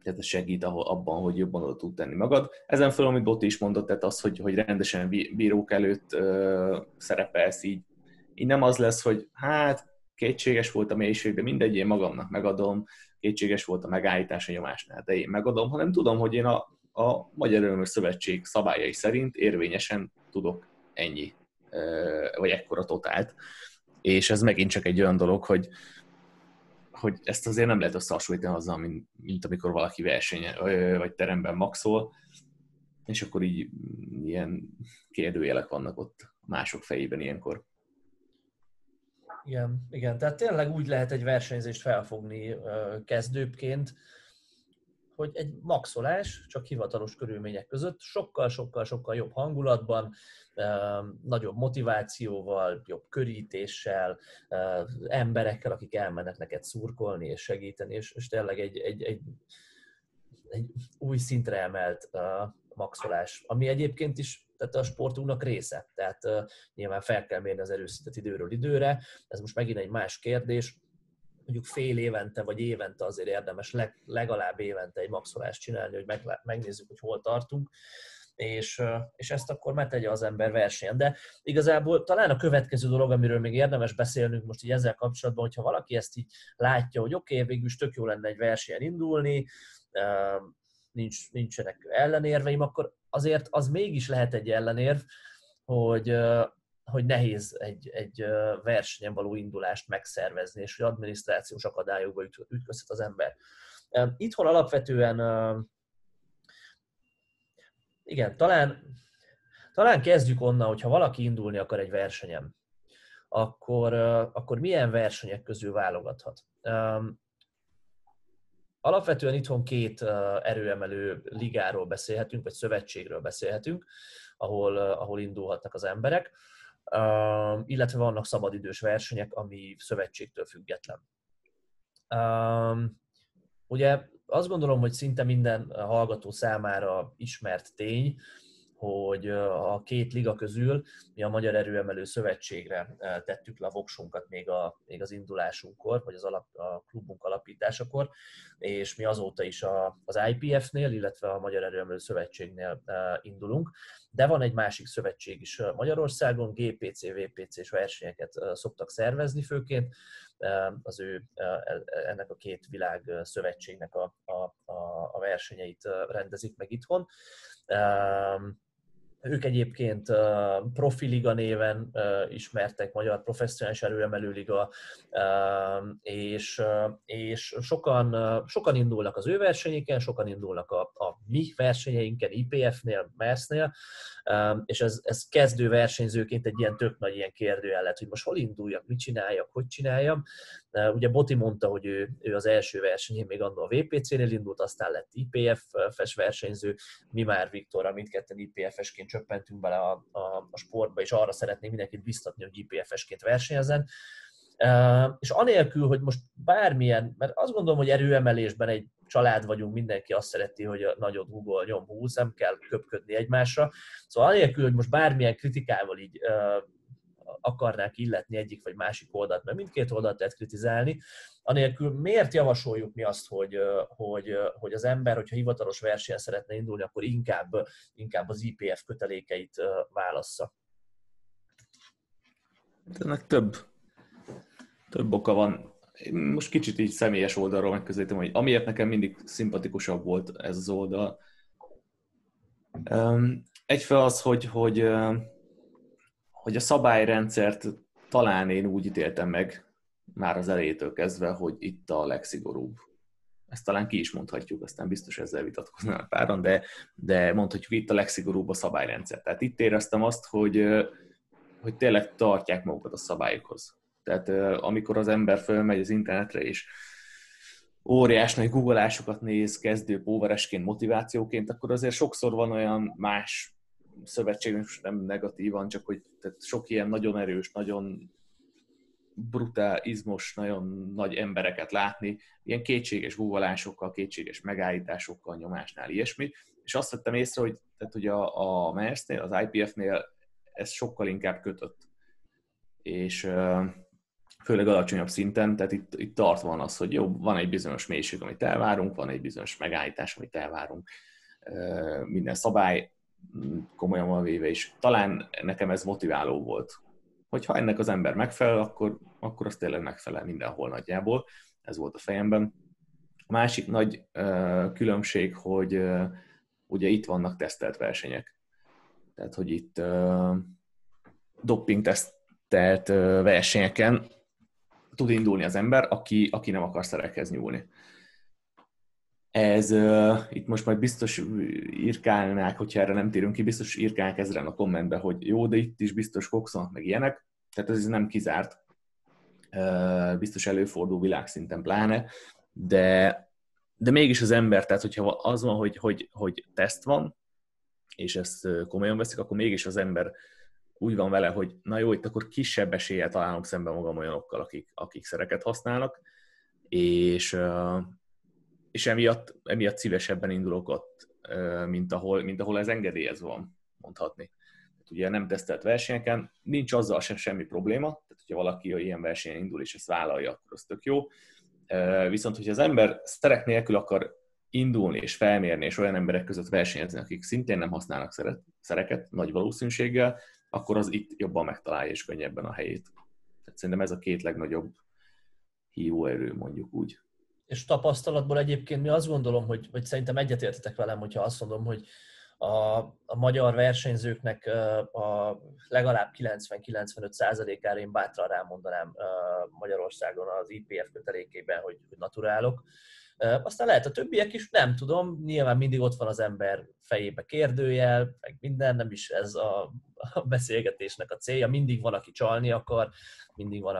tehát ez segít abban, hogy jobban oda tud tenni magad. Ezen felül, amit Boti is mondott, tehát az, hogy rendesen bírók előtt szerepelsz, így nem az lesz, hogy kétséges volt a mélység, de mindegy, én magamnak megadom, kétséges volt a megállítás a nyomásnál, de én megadom, hanem tudom, hogy én a Magyar Örömös Szövetség szabályai szerint érvényesen tudok ennyi, vagy ekkora totált. És ez megint csak egy olyan dolog, hogy ezt azért nem lehet összehasonlítani azzal, mint amikor valaki versenyen vagy teremben maxol, és akkor így ilyen kérdőjelek vannak ott mások fejében ilyenkor. Igen, tehát tényleg úgy lehet egy versenyzést felfogni kezdőként, hogy egy maxolás, csak hivatalos körülmények között, sokkal-sokkal-sokkal jobb hangulatban, nagyobb motivációval, jobb körítéssel, emberekkel, akik elmennek neked szurkolni és segíteni, és tényleg egy új szintre emelt maxolás, ami egyébként is tehát a sportunknak része. Tehát nyilván fel kell mérni az erőszintet időről időre, ez most megint egy más kérdés, mondjuk fél évente vagy évente azért érdemes legalább évente egy maxolást csinálni, hogy megnézzük, hogy hol tartunk, és ezt akkor megtegye az ember versenyen. De igazából talán a következő dolog, amiről még érdemes beszélnünk most így ezzel kapcsolatban, hogyha valaki ezt így látja, hogy oké, végül is tök jó lenne egy versenyen indulni, nincsenek ellenérveim, akkor azért az mégis lehet egy ellenérv, hogy nehéz egy versenyen való indulást megszervezni, és hogy adminisztrációs akadályokba ütközhet az ember. Itthon alapvetően, igen, talán kezdjük onnan, hogyha valaki indulni akar egy versenyen, akkor milyen versenyek közül válogathat. Alapvetően itthon két erőemelő ligáról beszélhetünk, vagy szövetségről beszélhetünk, ahol indulhatnak az emberek, illetve vannak szabadidős versenyek, ami szövetségtől független. Ugye azt gondolom, hogy szinte minden hallgató számára ismert tény, hogy a két liga közül mi a Magyar Erőemelő Szövetségre tettük le a voksunkat még az indulásunkkor, vagy a klubunk alapításakor, és mi azóta is az IPF-nél, illetve a Magyar Erőemelő Szövetségnél indulunk. De van egy másik szövetség is Magyarországon, GPC-VPC-s versenyeket szoktak szervezni főként, az ennek a két világ szövetségnek a versenyeit rendezik meg itthon. Ők egyébként Profiliga néven ismertek, magyar professzionális erőemelőliga, és sokan indulnak az ő versenyeken, sokan indulnak a mi versenyeinken, IPF-nél, MESZ-nél, és ez kezdő versenyzőként egy ilyen tök nagy ilyen kérdőjel lett, hogy most hol induljak, mit csináljak, hogy csináljam. Ugye Boti mondta, hogy ő az első versenyén még annól a VPC-nél indult, aztán lett IPF-es versenyző, mi már Viktorral mindketten IPF-esként csöppentünk bele a sportba, és arra szeretnénk mindenkit biztatni, hogy IPF-esként versenyezzen. És anélkül, hogy most bármilyen, mert azt gondolom, hogy erőemelésben egy család vagyunk, mindenki azt szereti, hogy a nagyot Google nyom húz, nem kell köpködni egymásra. Szóval anélkül, hogy most bármilyen kritikával így akarnák illetni egyik vagy másik oldalt, mert mindkét oldalt lehet kritizálni, anélkül miért javasoljuk mi azt, hogy az ember, hogyha hivatalos versenyen szeretne indulni, akkor inkább az IPF kötelékeit válassza? Ennek több oka van. Én most kicsit így személyes oldalról megközelítem, hogy amiért nekem mindig szimpatikusabb volt ez az oldal. Egyfelől az, hogy a szabályrendszert talán én úgy ítéltem meg már az elejétől kezdve, hogy itt a legszigorúbb. Ezt talán ki is mondhatjuk, aztán biztos ezzel vitatkoznának páran, de mondhatjuk, itt a legszigorúbb a szabályrendszer. Tehát itt éreztem azt, hogy tényleg tartják magukat a szabályokhoz. Tehát amikor az ember fölmegy az internetre és óriás nagy googleásokat néz kezdő póveresként, motivációként, akkor azért sokszor van olyan más szövetség, nem negatívan, csak hogy tehát sok ilyen nagyon erős, nagyon brutál, izmos, nagyon nagy embereket látni, ilyen kétséges googolásokkal, kétséges megállításokkal, nyomásnál, ilyesmi. És azt vettem észre, hogy a MERS-nél, az IPF-nél ez sokkal inkább kötött. És főleg alacsonyabb szinten, tehát itt tartva van az, hogy jó, van egy bizonyos mélység, amit elvárunk, van egy bizonyos megállítás, amit elvárunk, minden szabály komolyan véve is. Talán nekem ez motiváló volt, hogyha ennek az ember megfelel, akkor az tényleg megfelel mindenhol nagyjából. Ez volt a fejemben. A másik nagy különbség, hogy ugye itt vannak tesztelt versenyek. Tehát, hogy itt doppingtesztelt versenyeken tud indulni az ember, aki nem akar szerekhez nyúlni. Ez itt most majd biztos írkálnák, hogyha erre nem térünk ki, biztos írkálnák ezeren a kommentben, hogy jó, de itt is biztos kokszanak, meg ilyenek. Tehát ez nem kizárt. Biztos előfordul világszinten pláne, de mégis az ember, tehát hogyha az van, hogy teszt van, és ezt komolyan veszik, akkor mégis az ember úgy van vele, hogy na jó, itt akkor kisebb eséllyel találom szemben magam olyanokkal, akik szereket használnak, és emiatt szívesebben indulok ott, mint ahol ez engedélyezve van, mondhatni. Tehát ugye nem tesztelt versenyeken, nincs azzal sem semmi probléma, tehát hogyha valaki ilyen versenyen indul és ezt vállalja, akkor az tök jó. Viszont, hogyha az ember szerek nélkül akar indulni és felmérni, és olyan emberek között versenyezni, akik szintén nem használnak szereket, nagy valószínűséggel, akkor az itt jobban megtalálja és könnyebben a helyét. Tehát szerintem ez a két legnagyobb hívóerő, mondjuk úgy. És tapasztalatból egyébként mi azt gondolom, hogy szerintem egyetértetek velem, hogyha azt mondom, hogy a magyar versenyzőknek a legalább 90-95%-ára én bátran rámondanám Magyarországon az IPF kötelékében, hogy naturálok. Aztán lehet a többiek is, nem tudom, nyilván mindig ott van az ember fejébe kérdőjel, meg minden, nem is ez a beszélgetésnek a célja. Mindig van, aki csalni akar, mindig van,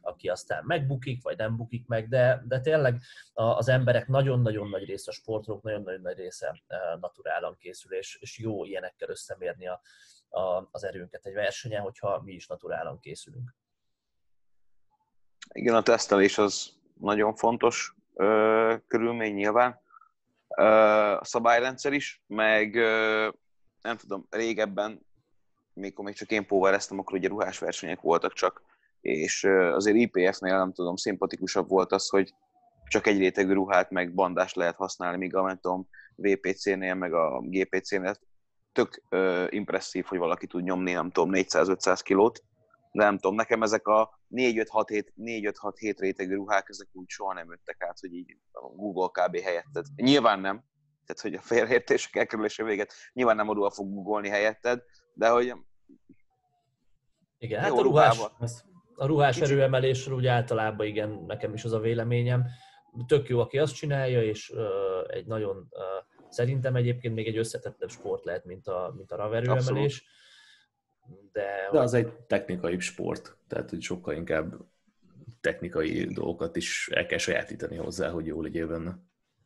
aki aztán megbukik, vagy nem bukik meg, de tényleg az emberek nagyon-nagyon nagy része, a sportolók nagyon-nagyon nagy része naturálon készül, és jó ilyenekkel összemérni az erőnket egy versenyen, hogyha mi is naturálon készülünk. Igen, a tesztelés az nagyon fontos körülmény nyilván, a szabályrendszer is, meg nem tudom, régebben, mikor még csak én póvereztem, akkor ugye ruhás versenyek voltak csak, és azért IPF-nél nem tudom, szimpatikusabb volt az, hogy csak egy rétegű ruhát, meg bandást lehet használni, míg a nem tudom, VPC-nél, meg a GPC-nél tök impresszív, hogy valaki tud nyomni, nem tudom, 400-500 kilót, de nem tudom, nekem ezek a 4-5-6-7 rétegű ruhák, ezek úgy soha nem jöttek át, hogy így Google KB helyett. Tehát nyilván nem, tehát hogy a félreértések elkerülése véget. Nyilván nem odóval fog googolni helyetted, de hogy... Igen, jó, hát a ruhás erőemelésről úgy általában igen, nekem is az a véleményem. Tök jó, aki azt csinálja, és egy nagyon... Szerintem egyébként még egy összetettebb sport lehet, mint a raverőemelés. De az egy technikai sport, tehát hogy sokkal inkább technikai dolgokat is el kell sajátítani hozzá, hogy jól legyél benne.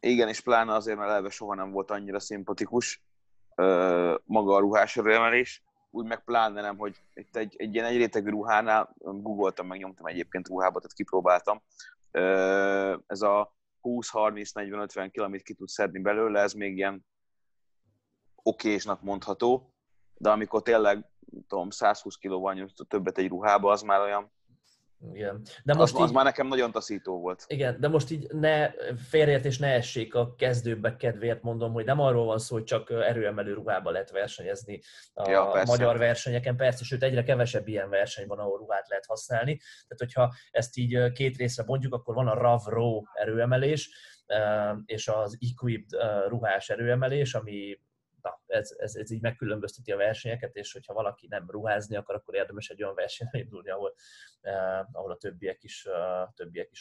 Igen, és pláne azért, mert eleve soha nem volt annyira szimpatikus maga a ruhás erőemelés, úgy meg pláne nem, hogy itt egy ilyen egyrétegű ruhánál, googoltam, meg nyomtam egyébként ruhába, tehát kipróbáltam, ez a 20-30-40-50 kilométert ki tudsz szedni belőle, ez még ilyen okésnak mondható, de amikor tényleg, tudom, 120 kilóval nyújtott többet egy ruhába, az már olyan... Igen. De most az már nekem nagyon taszító volt. Igen, de most így ne félreértés ne essék a kezdőbbek kedvéért, mondom, hogy nem arról van szó, hogy csak erőemelő ruhában lehet versenyezni a magyar versenyeken. Persze, sőt egyre kevesebb ilyen verseny van, ahol ruhát lehet használni. Tehát, hogyha ezt így két részre bontjuk, akkor van a RAV-RO erőemelés, és az Equipped ruhás erőemelés, ami... Na, ez így megkülönbözteti a versenyeket, és hogyha valaki nem ruházni akar, akkor érdemes egy olyan versenyre indulni, ahol a többiek is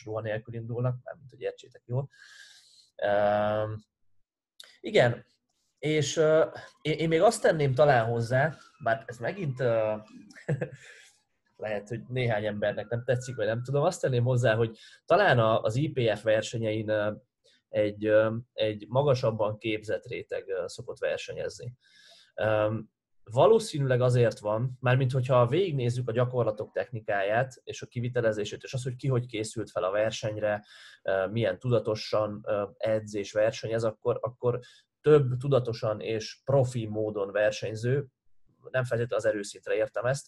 ruha nélkül indulnak, mármint hogy értsétek jól. Igen, és én még azt tenném talán hozzá, bár ez megint lehet, hogy néhány embernek nem tetszik, vagy nem tudom, azt tenném hozzá, hogy talán az IPF versenyein egy magasabban képzett réteg szokott versenyezni. Valószínűleg azért van, mármint hogyha végignézzük a gyakorlatok technikáját és a kivitelezését, és az, hogy ki hogy készült fel a versenyre, milyen tudatosan edz és versenyez, akkor több tudatosan és profi módon versenyző, nem feltétlenül az erőszintre értem ezt,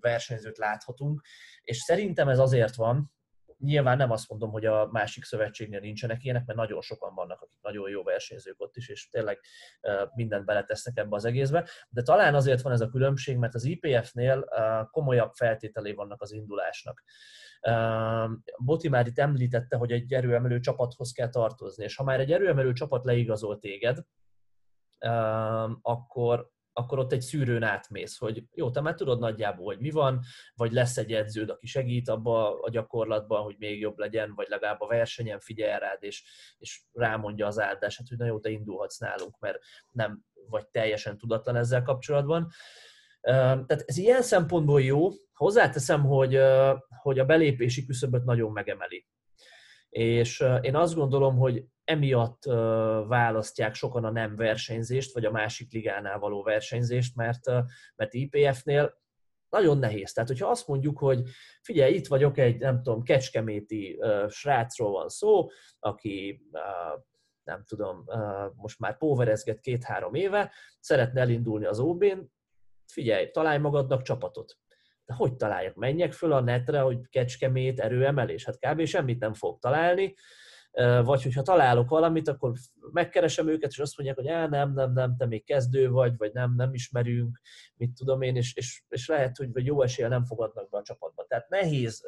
versenyzőt láthatunk, és szerintem ez azért van. Nyilván nem azt mondom, hogy a másik szövetségnél nincsenek ilyenek, mert nagyon sokan vannak, akik nagyon jó versenyzők ott is, és tényleg mindent beletesznek ebbe az egészbe. De talán azért van ez a különbség, mert az IPF-nél komolyabb feltételei vannak az indulásnak. Boti már itt említette, hogy egy erőemelő csapathoz kell tartozni, és ha már egy erőemelő csapat leigazol téged, akkor ott egy szűrőn átmész, hogy jó, te már tudod nagyjából, hogy mi van, vagy lesz egy edződ, aki segít abba a gyakorlatban, hogy még jobb legyen, vagy legalább a versenyen figyelj rád, és rámondja az áldását, hogy na jó, te indulhatsz nálunk, mert nem vagy teljesen tudatlan ezzel kapcsolatban. Tehát ez ilyen szempontból jó. Hozzáteszem, hogy a belépési küszöböt nagyon megemeli. És én azt gondolom, hogy emiatt választják sokan a nem versenyzést, vagy a másik ligánál való versenyzést, mert IPF-nél nagyon nehéz. Tehát, hogyha azt mondjuk, hogy figyelj, itt vagyok egy, nem tudom, kecskeméti srácról van szó, aki, nem tudom, most már póverezget 2-3 éve, szeretne elindulni az OB-n, figyelj, találj magadnak csapatot. De hogy találjak? Menjek föl a netre, hogy Kecskemét, erőemelés? Hát kb. Semmit nem fog találni. Vagy hogyha találok valamit, akkor megkeresem őket, és azt mondják, hogy nem, te még kezdő vagy nem ismerünk, mit tudom én, és lehet, hogy jó eséllyel nem fogadnak be a csapatba. Tehát nehéz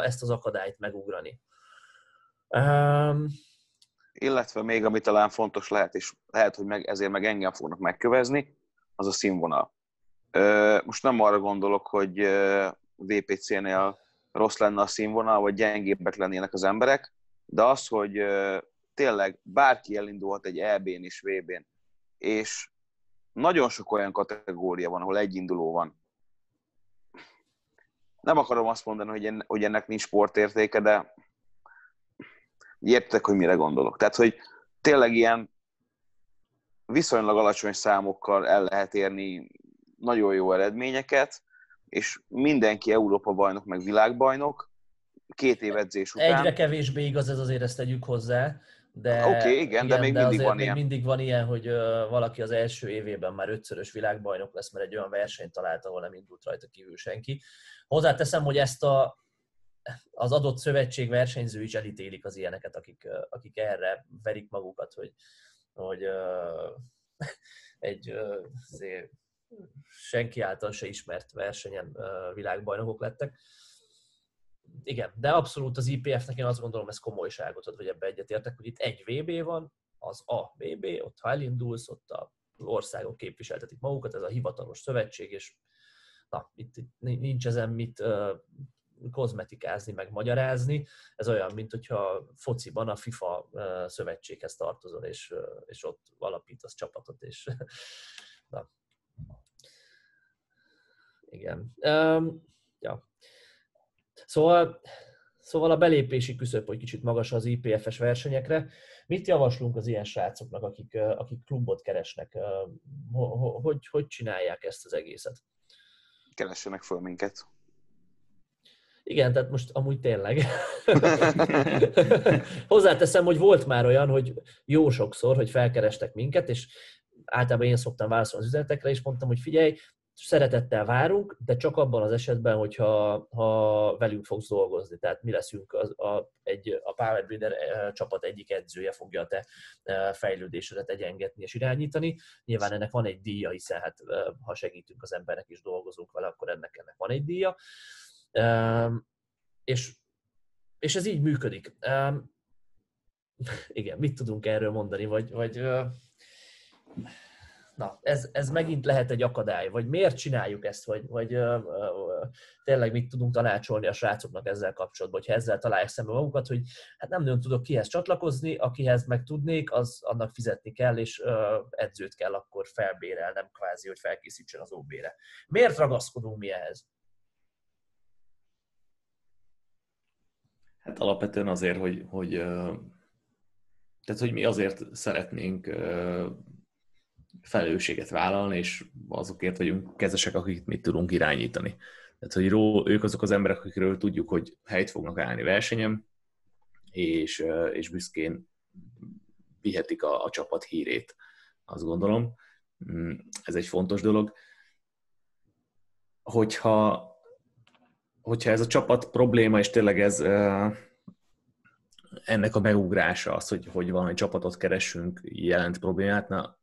ezt az akadályt megugrani. Illetve még, ami talán fontos lehet, és lehet, hogy ezért meg engem fognak megkövezni, az a színvonal. Most nem arra gondolok, hogy VPC-nél rossz lenne a színvonal, vagy gyengébbek lennének az emberek, de az, hogy tényleg bárki elindulhat egy EB-n és VB-n, és nagyon sok olyan kategória van, ahol egy induló van. Nem akarom azt mondani, hogy ennek nincs sportértéke, de értek, hogy mire gondolok. Tehát, hogy tényleg ilyen viszonylag alacsony számokkal el lehet érni nagyon jó eredményeket, és mindenki Európa-bajnok, meg világbajnok, 2 év edzés után. Egyre kevésbé igaz ez, azért ezt tegyük hozzá, de igen, de még mindig van ilyen, hogy valaki az első évében már 5-szörös világbajnok lesz, mert egy olyan versenyt talált, ahol nem indult rajta kívül senki. Hozzáteszem, hogy ezt az adott szövetség versenyző is elítélik az ilyeneket, akik erre verik magukat, hogy egy senki által se ismert versenyen világbajnokok lettek. Igen, de abszolút az IPF-nek én azt gondolom, ez komolyságot ad, hogy ebbe egyetértek, hogy itt egy VB van, az a VB, ott ha elindulsz, ott az országok képviseltetik magukat, ez a hivatalos szövetség, és na, itt nincs ezen mit kozmetikázni, meg magyarázni. Ez olyan, mint hogyha fociban a FIFA szövetséghez tartozol, és ott alapítasz csapatot, és na. Igen. Ja. Szóval a belépési küszöb, hogy kicsit magas az IPF-es versenyekre. Mit javaslunk az ilyen srácoknak, akik klubot keresnek? Hogy csinálják ezt az egészet? Keressenek föl minket. Igen, tehát most amúgy tényleg. Hozzáteszem, hogy volt már olyan, hogy jó sokszor, hogy felkerestek minket, és általában én szoktam válaszolni az üzenetekre, és mondtam, hogy figyelj, szeretettel várunk, de csak abban az esetben, hogyha velünk fogsz dolgozni. Tehát mi leszünk a Power Builder csapat egyik edzője, fogja a te fejlődésedet egyengetni és irányítani. Nyilván ennek van egy díja, hiszen hát, ha segítünk az embernek és dolgozunk vele, akkor ennek van egy díja. És ez így működik. Igen, mit tudunk erről mondani? Vagy na, ez megint lehet egy akadály, vagy miért csináljuk ezt, vagy tényleg mit tudunk tanácsolni a srácoknak ezzel kapcsolatban, hogyha ezzel találják szembe magukat, hogy hát nem nagyon tudok kihez csatlakozni, akihez meg tudnék, az annak fizetni kell, és edzőt kell akkor felbérelnem, kvázi, hogy felkészítsen az OB-re. Miért ragaszkodunk mi ehhez? Hát alapvetően azért, hogy mi azért szeretnénk felelősséget vállalni, és azokért vagyunk kezesek, akik mit tudunk irányítani. Tehát, hogy ők azok az emberek, akikről tudjuk, hogy helyt fognak állni versenyem, és büszkén vihetik a csapat hírét, azt gondolom. Ez egy fontos dolog. Hogyha ez a csapat probléma, és tényleg ez ennek a megugrása az, hogy valami csapatot keresünk, jelent problémát, na,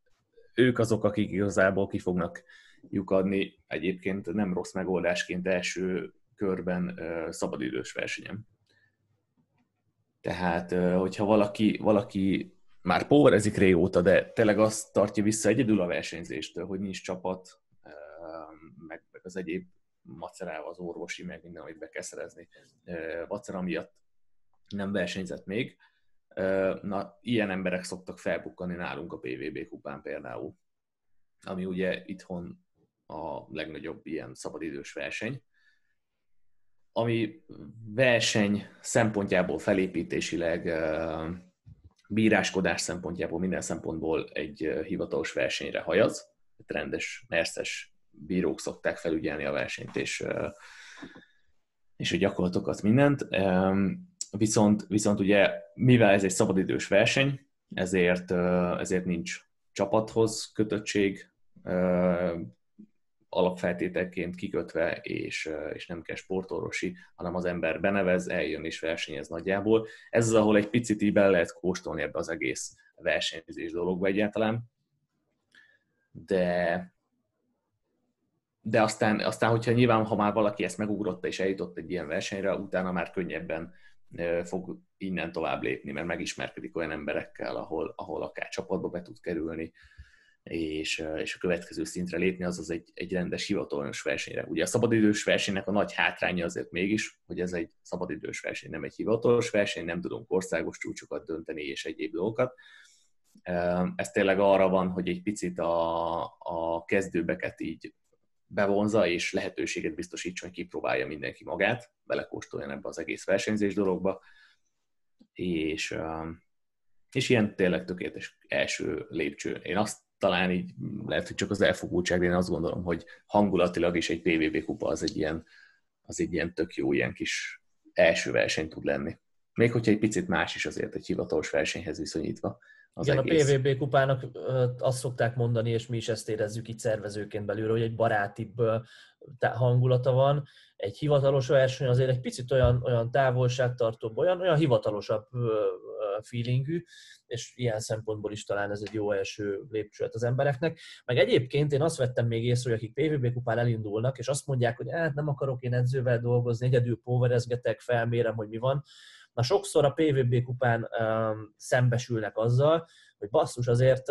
ők azok, akik igazából ki fognak lyukadni egyébként nem rossz megoldásként első körben szabadidős versenyem. Tehát, hogyha valaki már póverezik régóta, de tényleg azt tartja vissza egyedül a versenyzéstől, hogy nincs csapat, meg az egyéb macerával az orvosi, meg minden, amit be kell szerezni, macera miatt nem versenyzett még. Na, ilyen emberek szoktak felbukkani nálunk a PVB kupán például, ami ugye itthon a legnagyobb ilyen szabadidős verseny, ami verseny szempontjából, felépítésileg, bíráskodás szempontjából, minden szempontból egy hivatalos versenyre hajaz. Rendes, merszes bírók szokták felügyelni a versenyt és a gyakorlatokat, mindent. Viszont ugye, mivel ez egy szabadidős verseny, ezért nincs csapathoz kötöttség, alapfeltételként kikötve, és nem kell sportorvosi, hanem az ember benevez, eljön és versenyez nagyjából. Ez az, ahol egy picit így bele lehet kóstolni ebbe az egész versenyzés dologba egyáltalán. De aztán, hogyha nyilván, ha már valaki ezt megugrotta és eljutott egy ilyen versenyre, utána már könnyebben fog innen tovább lépni, mert megismerkedik olyan emberekkel, ahol akár csapatba be tud kerülni, és a következő szintre lépni, azaz egy rendes hivatalos versenyre. Ugye a szabadidős versenynek a nagy hátránya azért mégis, hogy ez egy szabadidős verseny, nem egy hivatalos verseny, nem tudunk országos csúcsokat dönteni és egyéb dolgokat. Ez tényleg arra van, hogy egy picit a kezdőbeket így bevonza, és lehetőséget biztosítson, hogy kipróbálja mindenki magát, belekóstoljon ebbe az egész versenyzés dologba, és ilyen tényleg tökéletes első lépcső. Én azt talán így, lehet, hogy csak az elfogultság, de én azt gondolom, hogy hangulatilag is egy PVB kupa az egy ilyen tök jó ilyen kis első verseny tud lenni. Még hogyha egy picit más is azért egy hivatalos versenyhez viszonyítva. Igen, egész. A PVB kupának azt szokták mondani, és mi is ezt érezzük itt szervezőként belülről, hogy egy barátibb hangulata van. Egy hivatalos verseny azért egy picit olyan távolságtartóbb, olyan hivatalosabb feelingű, és ilyen szempontból is talán ez egy jó első lépcsőt az embereknek. Meg egyébként én azt vettem még észre, hogy akik PVB kupán elindulnak, és azt mondják, hogy hát nem akarok én edzővel dolgozni, egyedül póverezgetek, felmérem, hogy mi van. Na sokszor a PVB kupán szembesülnek azzal, hogy basszus, azért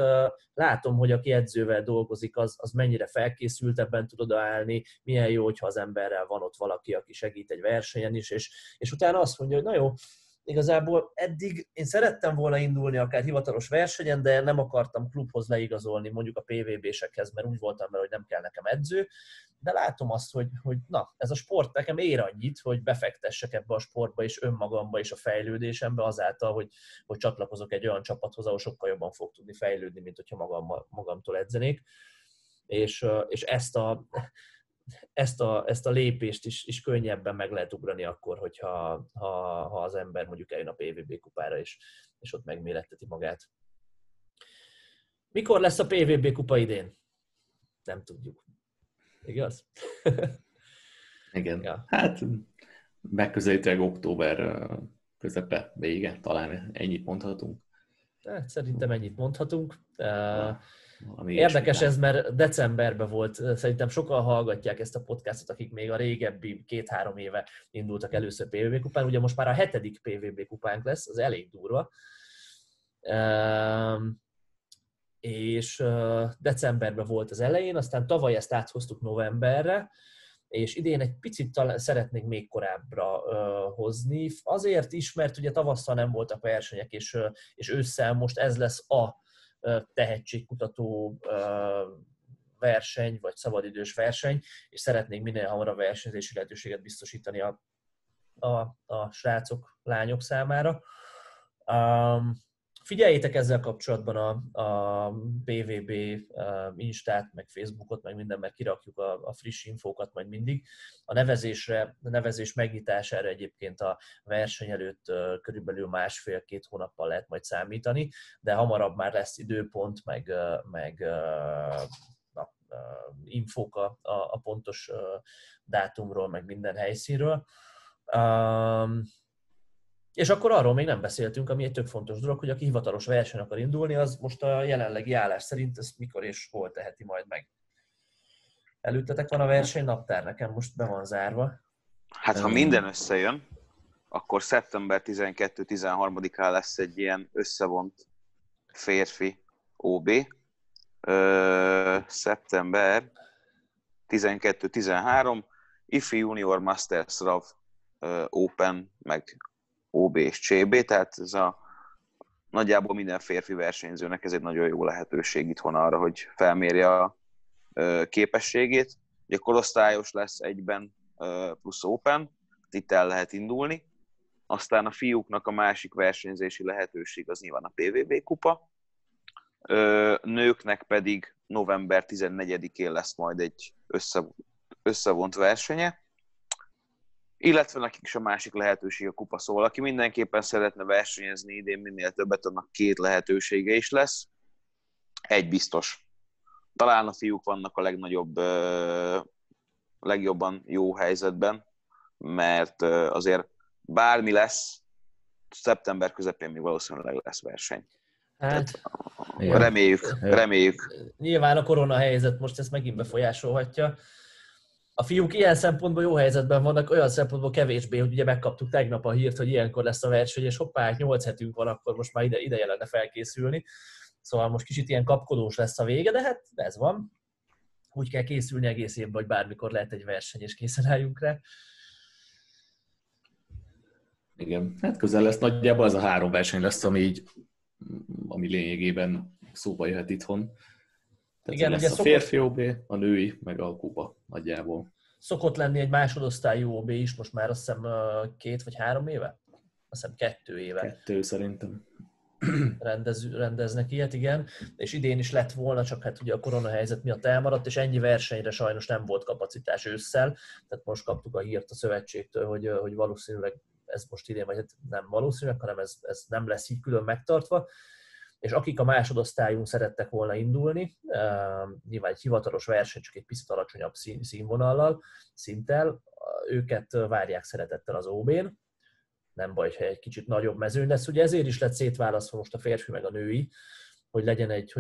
látom, hogy aki edzővel dolgozik, az mennyire felkészült, ebben tud odaállni, milyen jó, hogyha az emberrel van ott valaki, aki segít egy versenyen is, és utána azt mondja, hogy na jó, igazából eddig én szerettem volna indulni akár hivatalos versenyen, de nem akartam klubhoz leigazolni mondjuk a PVB-sekhez, mert úgy voltam vele, hogy nem kell nekem edző, de látom azt, hogy na, ez a sport nekem ér annyit, hogy befektessek ebbe a sportba és önmagamba és a fejlődésembe azáltal, hogy csatlakozok egy olyan csapathoz, ahol sokkal jobban fog tudni fejlődni, mint hogyha magamtól edzenék. És ezt a lépést is könnyebben meg lehet ugrani akkor, hogyha ha az ember mondjuk eljön a PVB kupára, és ott megméletteti magát. Mikor lesz a PVB kupa idén? Nem tudjuk. Igaz? Igen. Ja. Hát megközelítőleg október közepe, vége, talán ennyit mondhatunk. Hát, szerintem ennyit mondhatunk. Érdekes ez, mert decemberben volt, szerintem sokan hallgatják ezt a podcastot, akik még a régebbi 2-3 éve indultak először PVB kupán, ugye most már a 7. PVB kupánk lesz, az elég durva. És decemberben volt az elején, aztán tavaly ezt áthoztuk novemberre, és idén egy picit szeretnék még korábbra hozni, azért is, mert ugye tavasszal nem voltak versenyek, és ősszel most ez lesz a tehetségkutató verseny, vagy szabadidős verseny, és szeretnénk minél hamarabb versenyzési lehetőséget biztosítani a srácok, lányok számára. Figyeljétek ezzel kapcsolatban a BVB Instát, meg Facebookot, meg minden, mert kirakjuk a friss infókat majd mindig. A nevezés megnyitására egyébként a verseny előtt körülbelül 1,5-2 hónappal lehet majd számítani, de hamarabb már lesz időpont, meg infók a pontos dátumról, meg minden helyszínről. És akkor arról még nem beszéltünk, ami egy tök fontos dolog, hogy aki hivatalos verseny akar indulni, az most a jelenlegi állás szerint ezt mikor és hol teheti majd meg. Előttetek van a versenynaptár, nekem most be van zárva. Hát ha minden összejön, akkor szeptember 12-13-án lesz egy ilyen összevont férfi OB. Szeptember 12-13 IFI Junior Masters Rav Open, meg OB és CB, tehát ez nagyjából minden férfi versenyzőnek ez egy nagyon jó lehetőség itthon arra, hogy felmérje a képességét. Ugye korosztályos lesz egyben plusz Open, itt el lehet indulni. Aztán a fiúknak a másik versenyzési lehetőség az nyilván a PVB kupa. Nőknek pedig november 14-én lesz majd egy összevont versenye. Illetve nekik is a másik lehetőség a kupa, szóval aki mindenképpen szeretne versenyezni idén minél többet, annak 2 lehetősége is lesz. Egy biztos. Talán a fiúk vannak a legjobban jó helyzetben, mert azért bármi lesz, szeptember közepén még valószínűleg lesz verseny. Hát, reméljük. Nyilván a korona helyzet most ezt megint befolyásolhatja. A fiúk ilyen szempontból jó helyzetben vannak, olyan szempontból kevésbé, hogy ugye megkaptuk tegnap a hírt, hogy ilyenkor lesz a verseny, és hoppá, 8 hetünk van, akkor most már ideje lenne felkészülni. Szóval most kicsit ilyen kapkodós lesz a vége, de hát ez van. Úgy kell készülni egész évben, hogy bármikor lehet egy verseny, és készen álljunk rá. Igen, hát közel lesz nagyjából ez a 3 verseny lesz, ami lényegében szóba jöhet itthon. Tehát igen, lesz ugye a férfi OB, a női, meg a kupa nagyjából. Szokott lenni egy másodosztályú OB is, most már azt hiszem 2 vagy 3 éve? Azt hiszem 2 éve. 2 szerintem. Rendeznek ilyet, igen. És idén is lett volna, csak hát ugye a koronahelyzet miatt elmaradt, és ennyi versenyre sajnos nem volt kapacitás ősszel. Tehát most kaptuk a hírt a szövetségtől, hogy valószínűleg ez most idén, vagy nem valószínűleg, hanem ez nem lesz így külön megtartva. És akik a másodosztályún szerettek volna indulni, nyilván egy hivatalos verseny, csak egy picit alacsonyabb színvonallal, szinttel, őket várják szeretettel az OB-n. nem baj, ha egy kicsit nagyobb mezőn lesz. Ugye ezért is lett szétválasztva most a férfi meg a női, hogy legyen egy,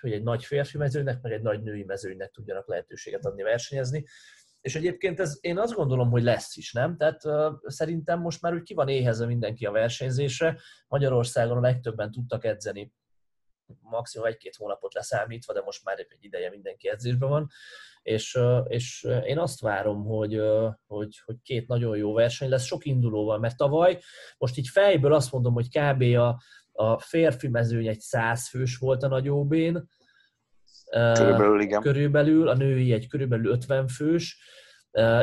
hogy egy nagy férfi mezőnek, meg egy nagy női mezőnek tudjanak lehetőséget adni versenyezni. És egyébként ez, én azt gondolom, hogy lesz is, nem? Tehát szerintem most már úgy ki van éhezve mindenki a versenyzésre. Magyarországon a legtöbben tudtak edzeni, maximum egy-két hónapot leszámítva, de most már egy ideje mindenki edzésben van. És én azt várom, hogy két nagyon jó verseny lesz, sok indulóval, mert tavaly most így fejből azt mondom, hogy kb. A férfi mezőny egy 100 fős volt a nagyobbén, körülbelül, igen. Körülbelül, a női egy körülbelül 50 fős,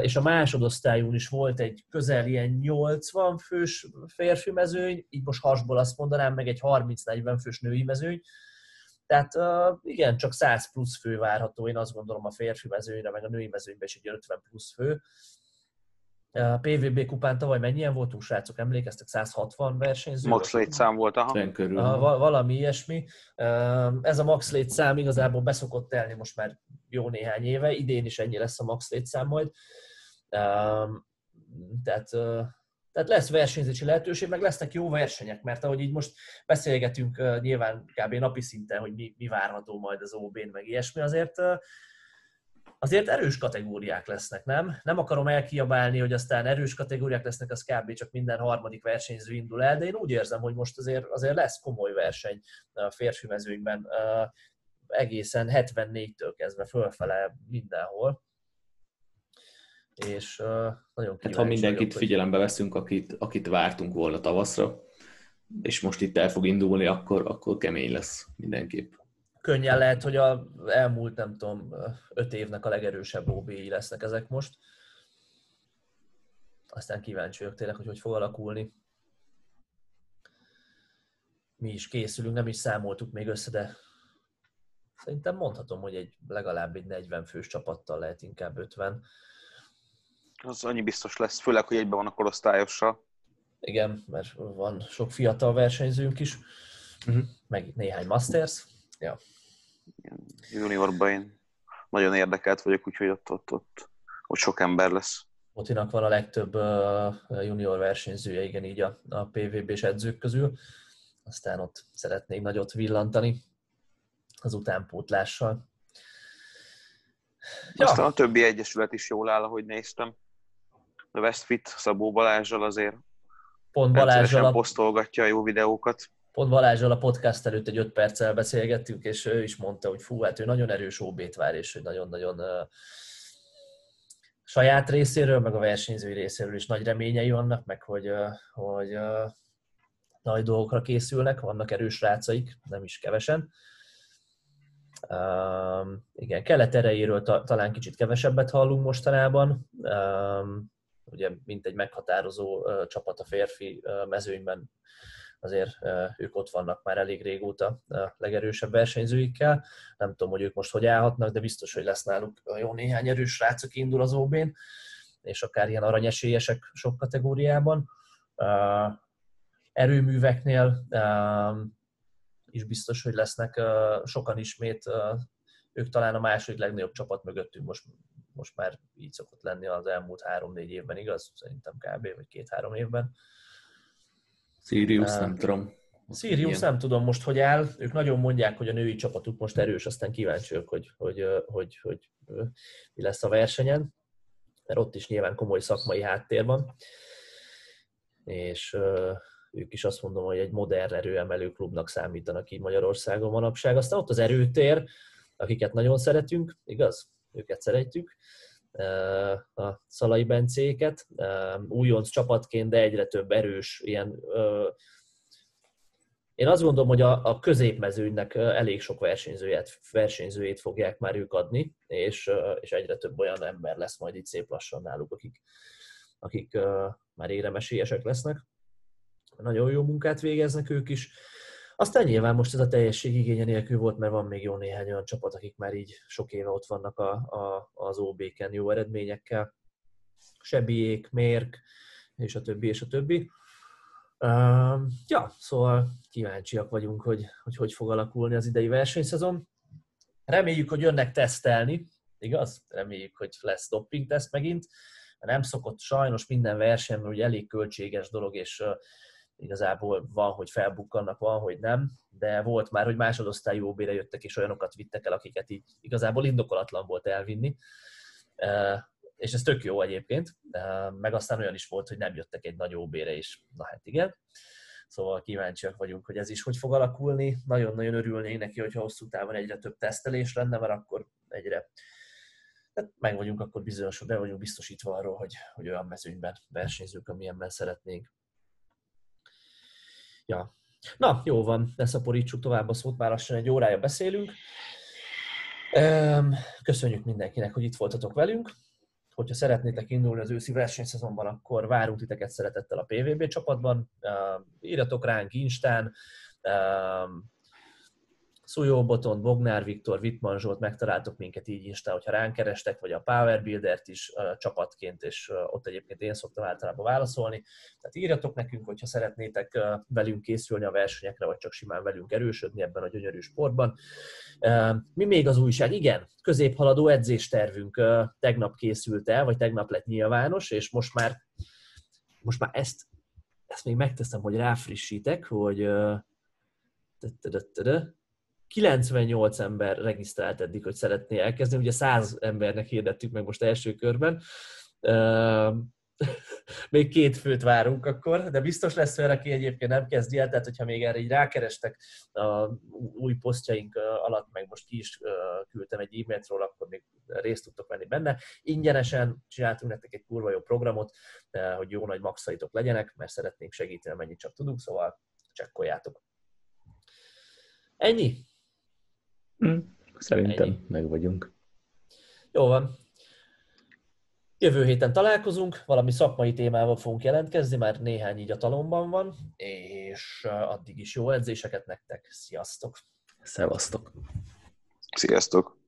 és a másodosztályún is volt egy közel ilyen 80 fős férfi mezőny, így most hasból azt mondanám, meg egy 30-40 fős női mezőny. Tehát igen, csak 100 plusz fő várható, én azt gondolom a férfi mezőnyre, meg a női mezőnyben is egy 50 plusz fő. A PVB kupán tavaly mennyien voltunk, srácok? Emlékeztek? 160 versenyző? Max létszám volt, valami ilyesmi. Ez a max létszám igazából beszokott telni most már jó néhány éve. Idén is ennyi lesz a max létszám majd. Tehát lesz versenyzési lehetőség, meg lesznek jó versenyek, mert ahogy így most beszélgetünk nyilván kb. Napi szinten, hogy mi várható majd az OB-n, meg ilyesmi, azért erős kategóriák lesznek, nem? Nem akarom elkiabálni, hogy aztán erős kategóriák lesznek, az kb. Csak minden harmadik versenyző indul el, de én úgy érzem, hogy most azért lesz komoly verseny a férfi mezőnyben, egészen 74-től kezdve fölfele mindenhol. És nagyon kíváncsi. Hát, ha mindenkit figyelembe veszünk, akit vártunk volna tavaszra, és most itt el fog indulni, akkor kemény lesz mindenképp. Könnyen lehet, hogy az elmúlt, nem tudom, 5 évnek a legerősebb OB-i lesznek ezek most. Aztán kíváncsi vagyok tényleg, hogy fog alakulni. Mi is készülünk, nem is számoltuk még össze, de szerintem mondhatom, hogy legalább egy 40 fős csapattal, lehet inkább 50. Az annyi biztos lesz, főleg, hogy egyben van a korosztályossal. Igen, mert van sok fiatal versenyzőnk is, meg néhány masters. Ja. Juniorban én nagyon érdekelt vagyok, úgyhogy ott sok ember lesz. Botinak van a legtöbb junior versenyzője, igen, így a PVB-s edzők közül. Aztán ott szeretnék nagyot villantani az utánpótlással. Ja. Aztán a többi egyesület is jól áll, ahogy néztem. A Westfit Szabó Balázsral azért rendszeresen posztolgatja a jó videókat. Pont Balázsral a podcast előtt egy 5 perccel beszélgettünk, és ő is mondta, hogy fú, hát ő nagyon erős OB-t vár, és hogy nagyon-nagyon saját részéről, meg a versenyzői részéről is nagy reményei vannak, meg hogy nagy dolgokra készülnek, vannak erős rácaik, nem is kevesen. Igen, Kelet erejéről talán kicsit kevesebbet hallunk mostanában. Ugye mintegy meghatározó csapat a férfi mezőnyben, azért ők ott vannak már elég régóta a legerősebb versenyzőikkel. Nem tudom, hogy ők most hogy állhatnak, de biztos, hogy lesz náluk jó néhány erős srác, aki indul az OB-n, és akár ilyen aranyesélyesek sok kategóriában. Erőműveknél is biztos, hogy lesznek sokan ismét. Ők talán a második legnagyobb csapat mögöttünk most már így szokott lenni az elmúlt 3-4 évben, igaz? Szerintem kb. Vagy 2-3 évben. Sirius, nem tudom. Sirius, nem tudom most, hogy áll. Ők nagyon mondják, hogy a női csapatuk most erős, aztán kíváncsi vagyok, hogy mi lesz a versenyen, mert ott is nyilván komoly szakmai háttér van. És ők is azt mondom, hogy egy modern erőemelő klubnak számítanak így Magyarországon manapság. Aztán ott az erőtér, akiket nagyon szeretünk, igaz? Őket szeretjük. A Szalai Bencéket, újonc csapatként, de egyre több erős ilyen... Én azt gondolom, hogy a középmezőnynek elég sok versenyzőjét fogják már ők adni, és egyre több olyan ember lesz majd itt szép lassan náluk, akik már éremesélyesek lesznek. Nagyon jó munkát végeznek ők is. Aztán nyilván most ez a teljesség igénye nélkül volt, mert van még jó néhány olyan csapat, akik már így sok éve ott vannak az OB-ken jó eredményekkel. Sebiék, Mérk, és a többi, és a többi. Szóval kíváncsiak vagyunk, hogy fog alakulni az idei versenyszezon. Reméljük, hogy jönnek tesztelni, igaz? Reméljük, hogy lesz doppingteszt megint. nem szokott sajnos minden versenyben, ugye elég költséges dolog, és igazából van, hogy felbukkannak, van, hogy nem, de volt már, hogy másodosztályú OB-re jöttek, és olyanokat vittek el, akiket így igazából indokolatlan volt elvinni. És ez tök jó egyébként, meg aztán olyan is volt, hogy nem jöttek egy nagy OB-re is. Na hát igen. Szóval kíváncsiak vagyunk, hogy ez is hogy fog alakulni. Nagyon-nagyon örülnék neki, hogyha hosszú távon egyre több tesztelés lenne, mert akkor egyre... Tehát meg vagyunk akkor bizonyosodva, vagyunk biztosítva arról, hogy olyan mezőnyben versenyzők, amilyenben szeretnénk. Ja. Na, jó van, ne szaporítsuk tovább a szót, már lassan egy órája beszélünk. Köszönjük mindenkinek, hogy itt voltatok velünk. Hogyha szeretnétek indulni az őszi versenyszezonban, akkor várunk titeket szeretettel a PVB csapatban. Írjatok ránk Instán, Szújó Botont, Bognár Viktor, Wittmann Zsolt, megtaláltok minket így Instán, hogyha ránk kerestek, vagy a Power Buildert is csapatként, és ott egyébként én szoktam általában válaszolni. Tehát írjatok nekünk, hogyha szeretnétek velünk készülni a versenyekre, vagy csak simán velünk erősödni ebben a gyönyörű sportban. Mi még az újság? Igen, középhaladó edzéstervünk tegnap készült el, vagy tegnap lett nyilvános, és most már ezt még megteszem, hogy ráfrissítek, hogy 98 ember regisztrált eddig, hogy szeretné elkezdeni. Ugye 100 embernek hirdettük meg most első körben. Még 2 főt várunk akkor, de biztos lesz fel, aki egyébként nem kezdi el, tehát hogyha még erre így rákerestek a új posztjaink alatt, meg most ki is küldtem egy e-mailt róla, akkor még részt tudtok venni benne. Ingyenesen csináltunk nektek egy kurva jó programot, hogy jó nagy maxaitok legyenek, mert szeretnénk segíteni, amennyit csak tudunk, szóval csekkoljátok. Ennyi? Szerintem ennyi. Meg vagyunk. Jó van. Jövő héten találkozunk, valami szakmai témával fogunk jelentkezni, már néhány így a talomban van, és addig is jó edzéseket nektek. Sziasztok! Szevasztok! Sziasztok!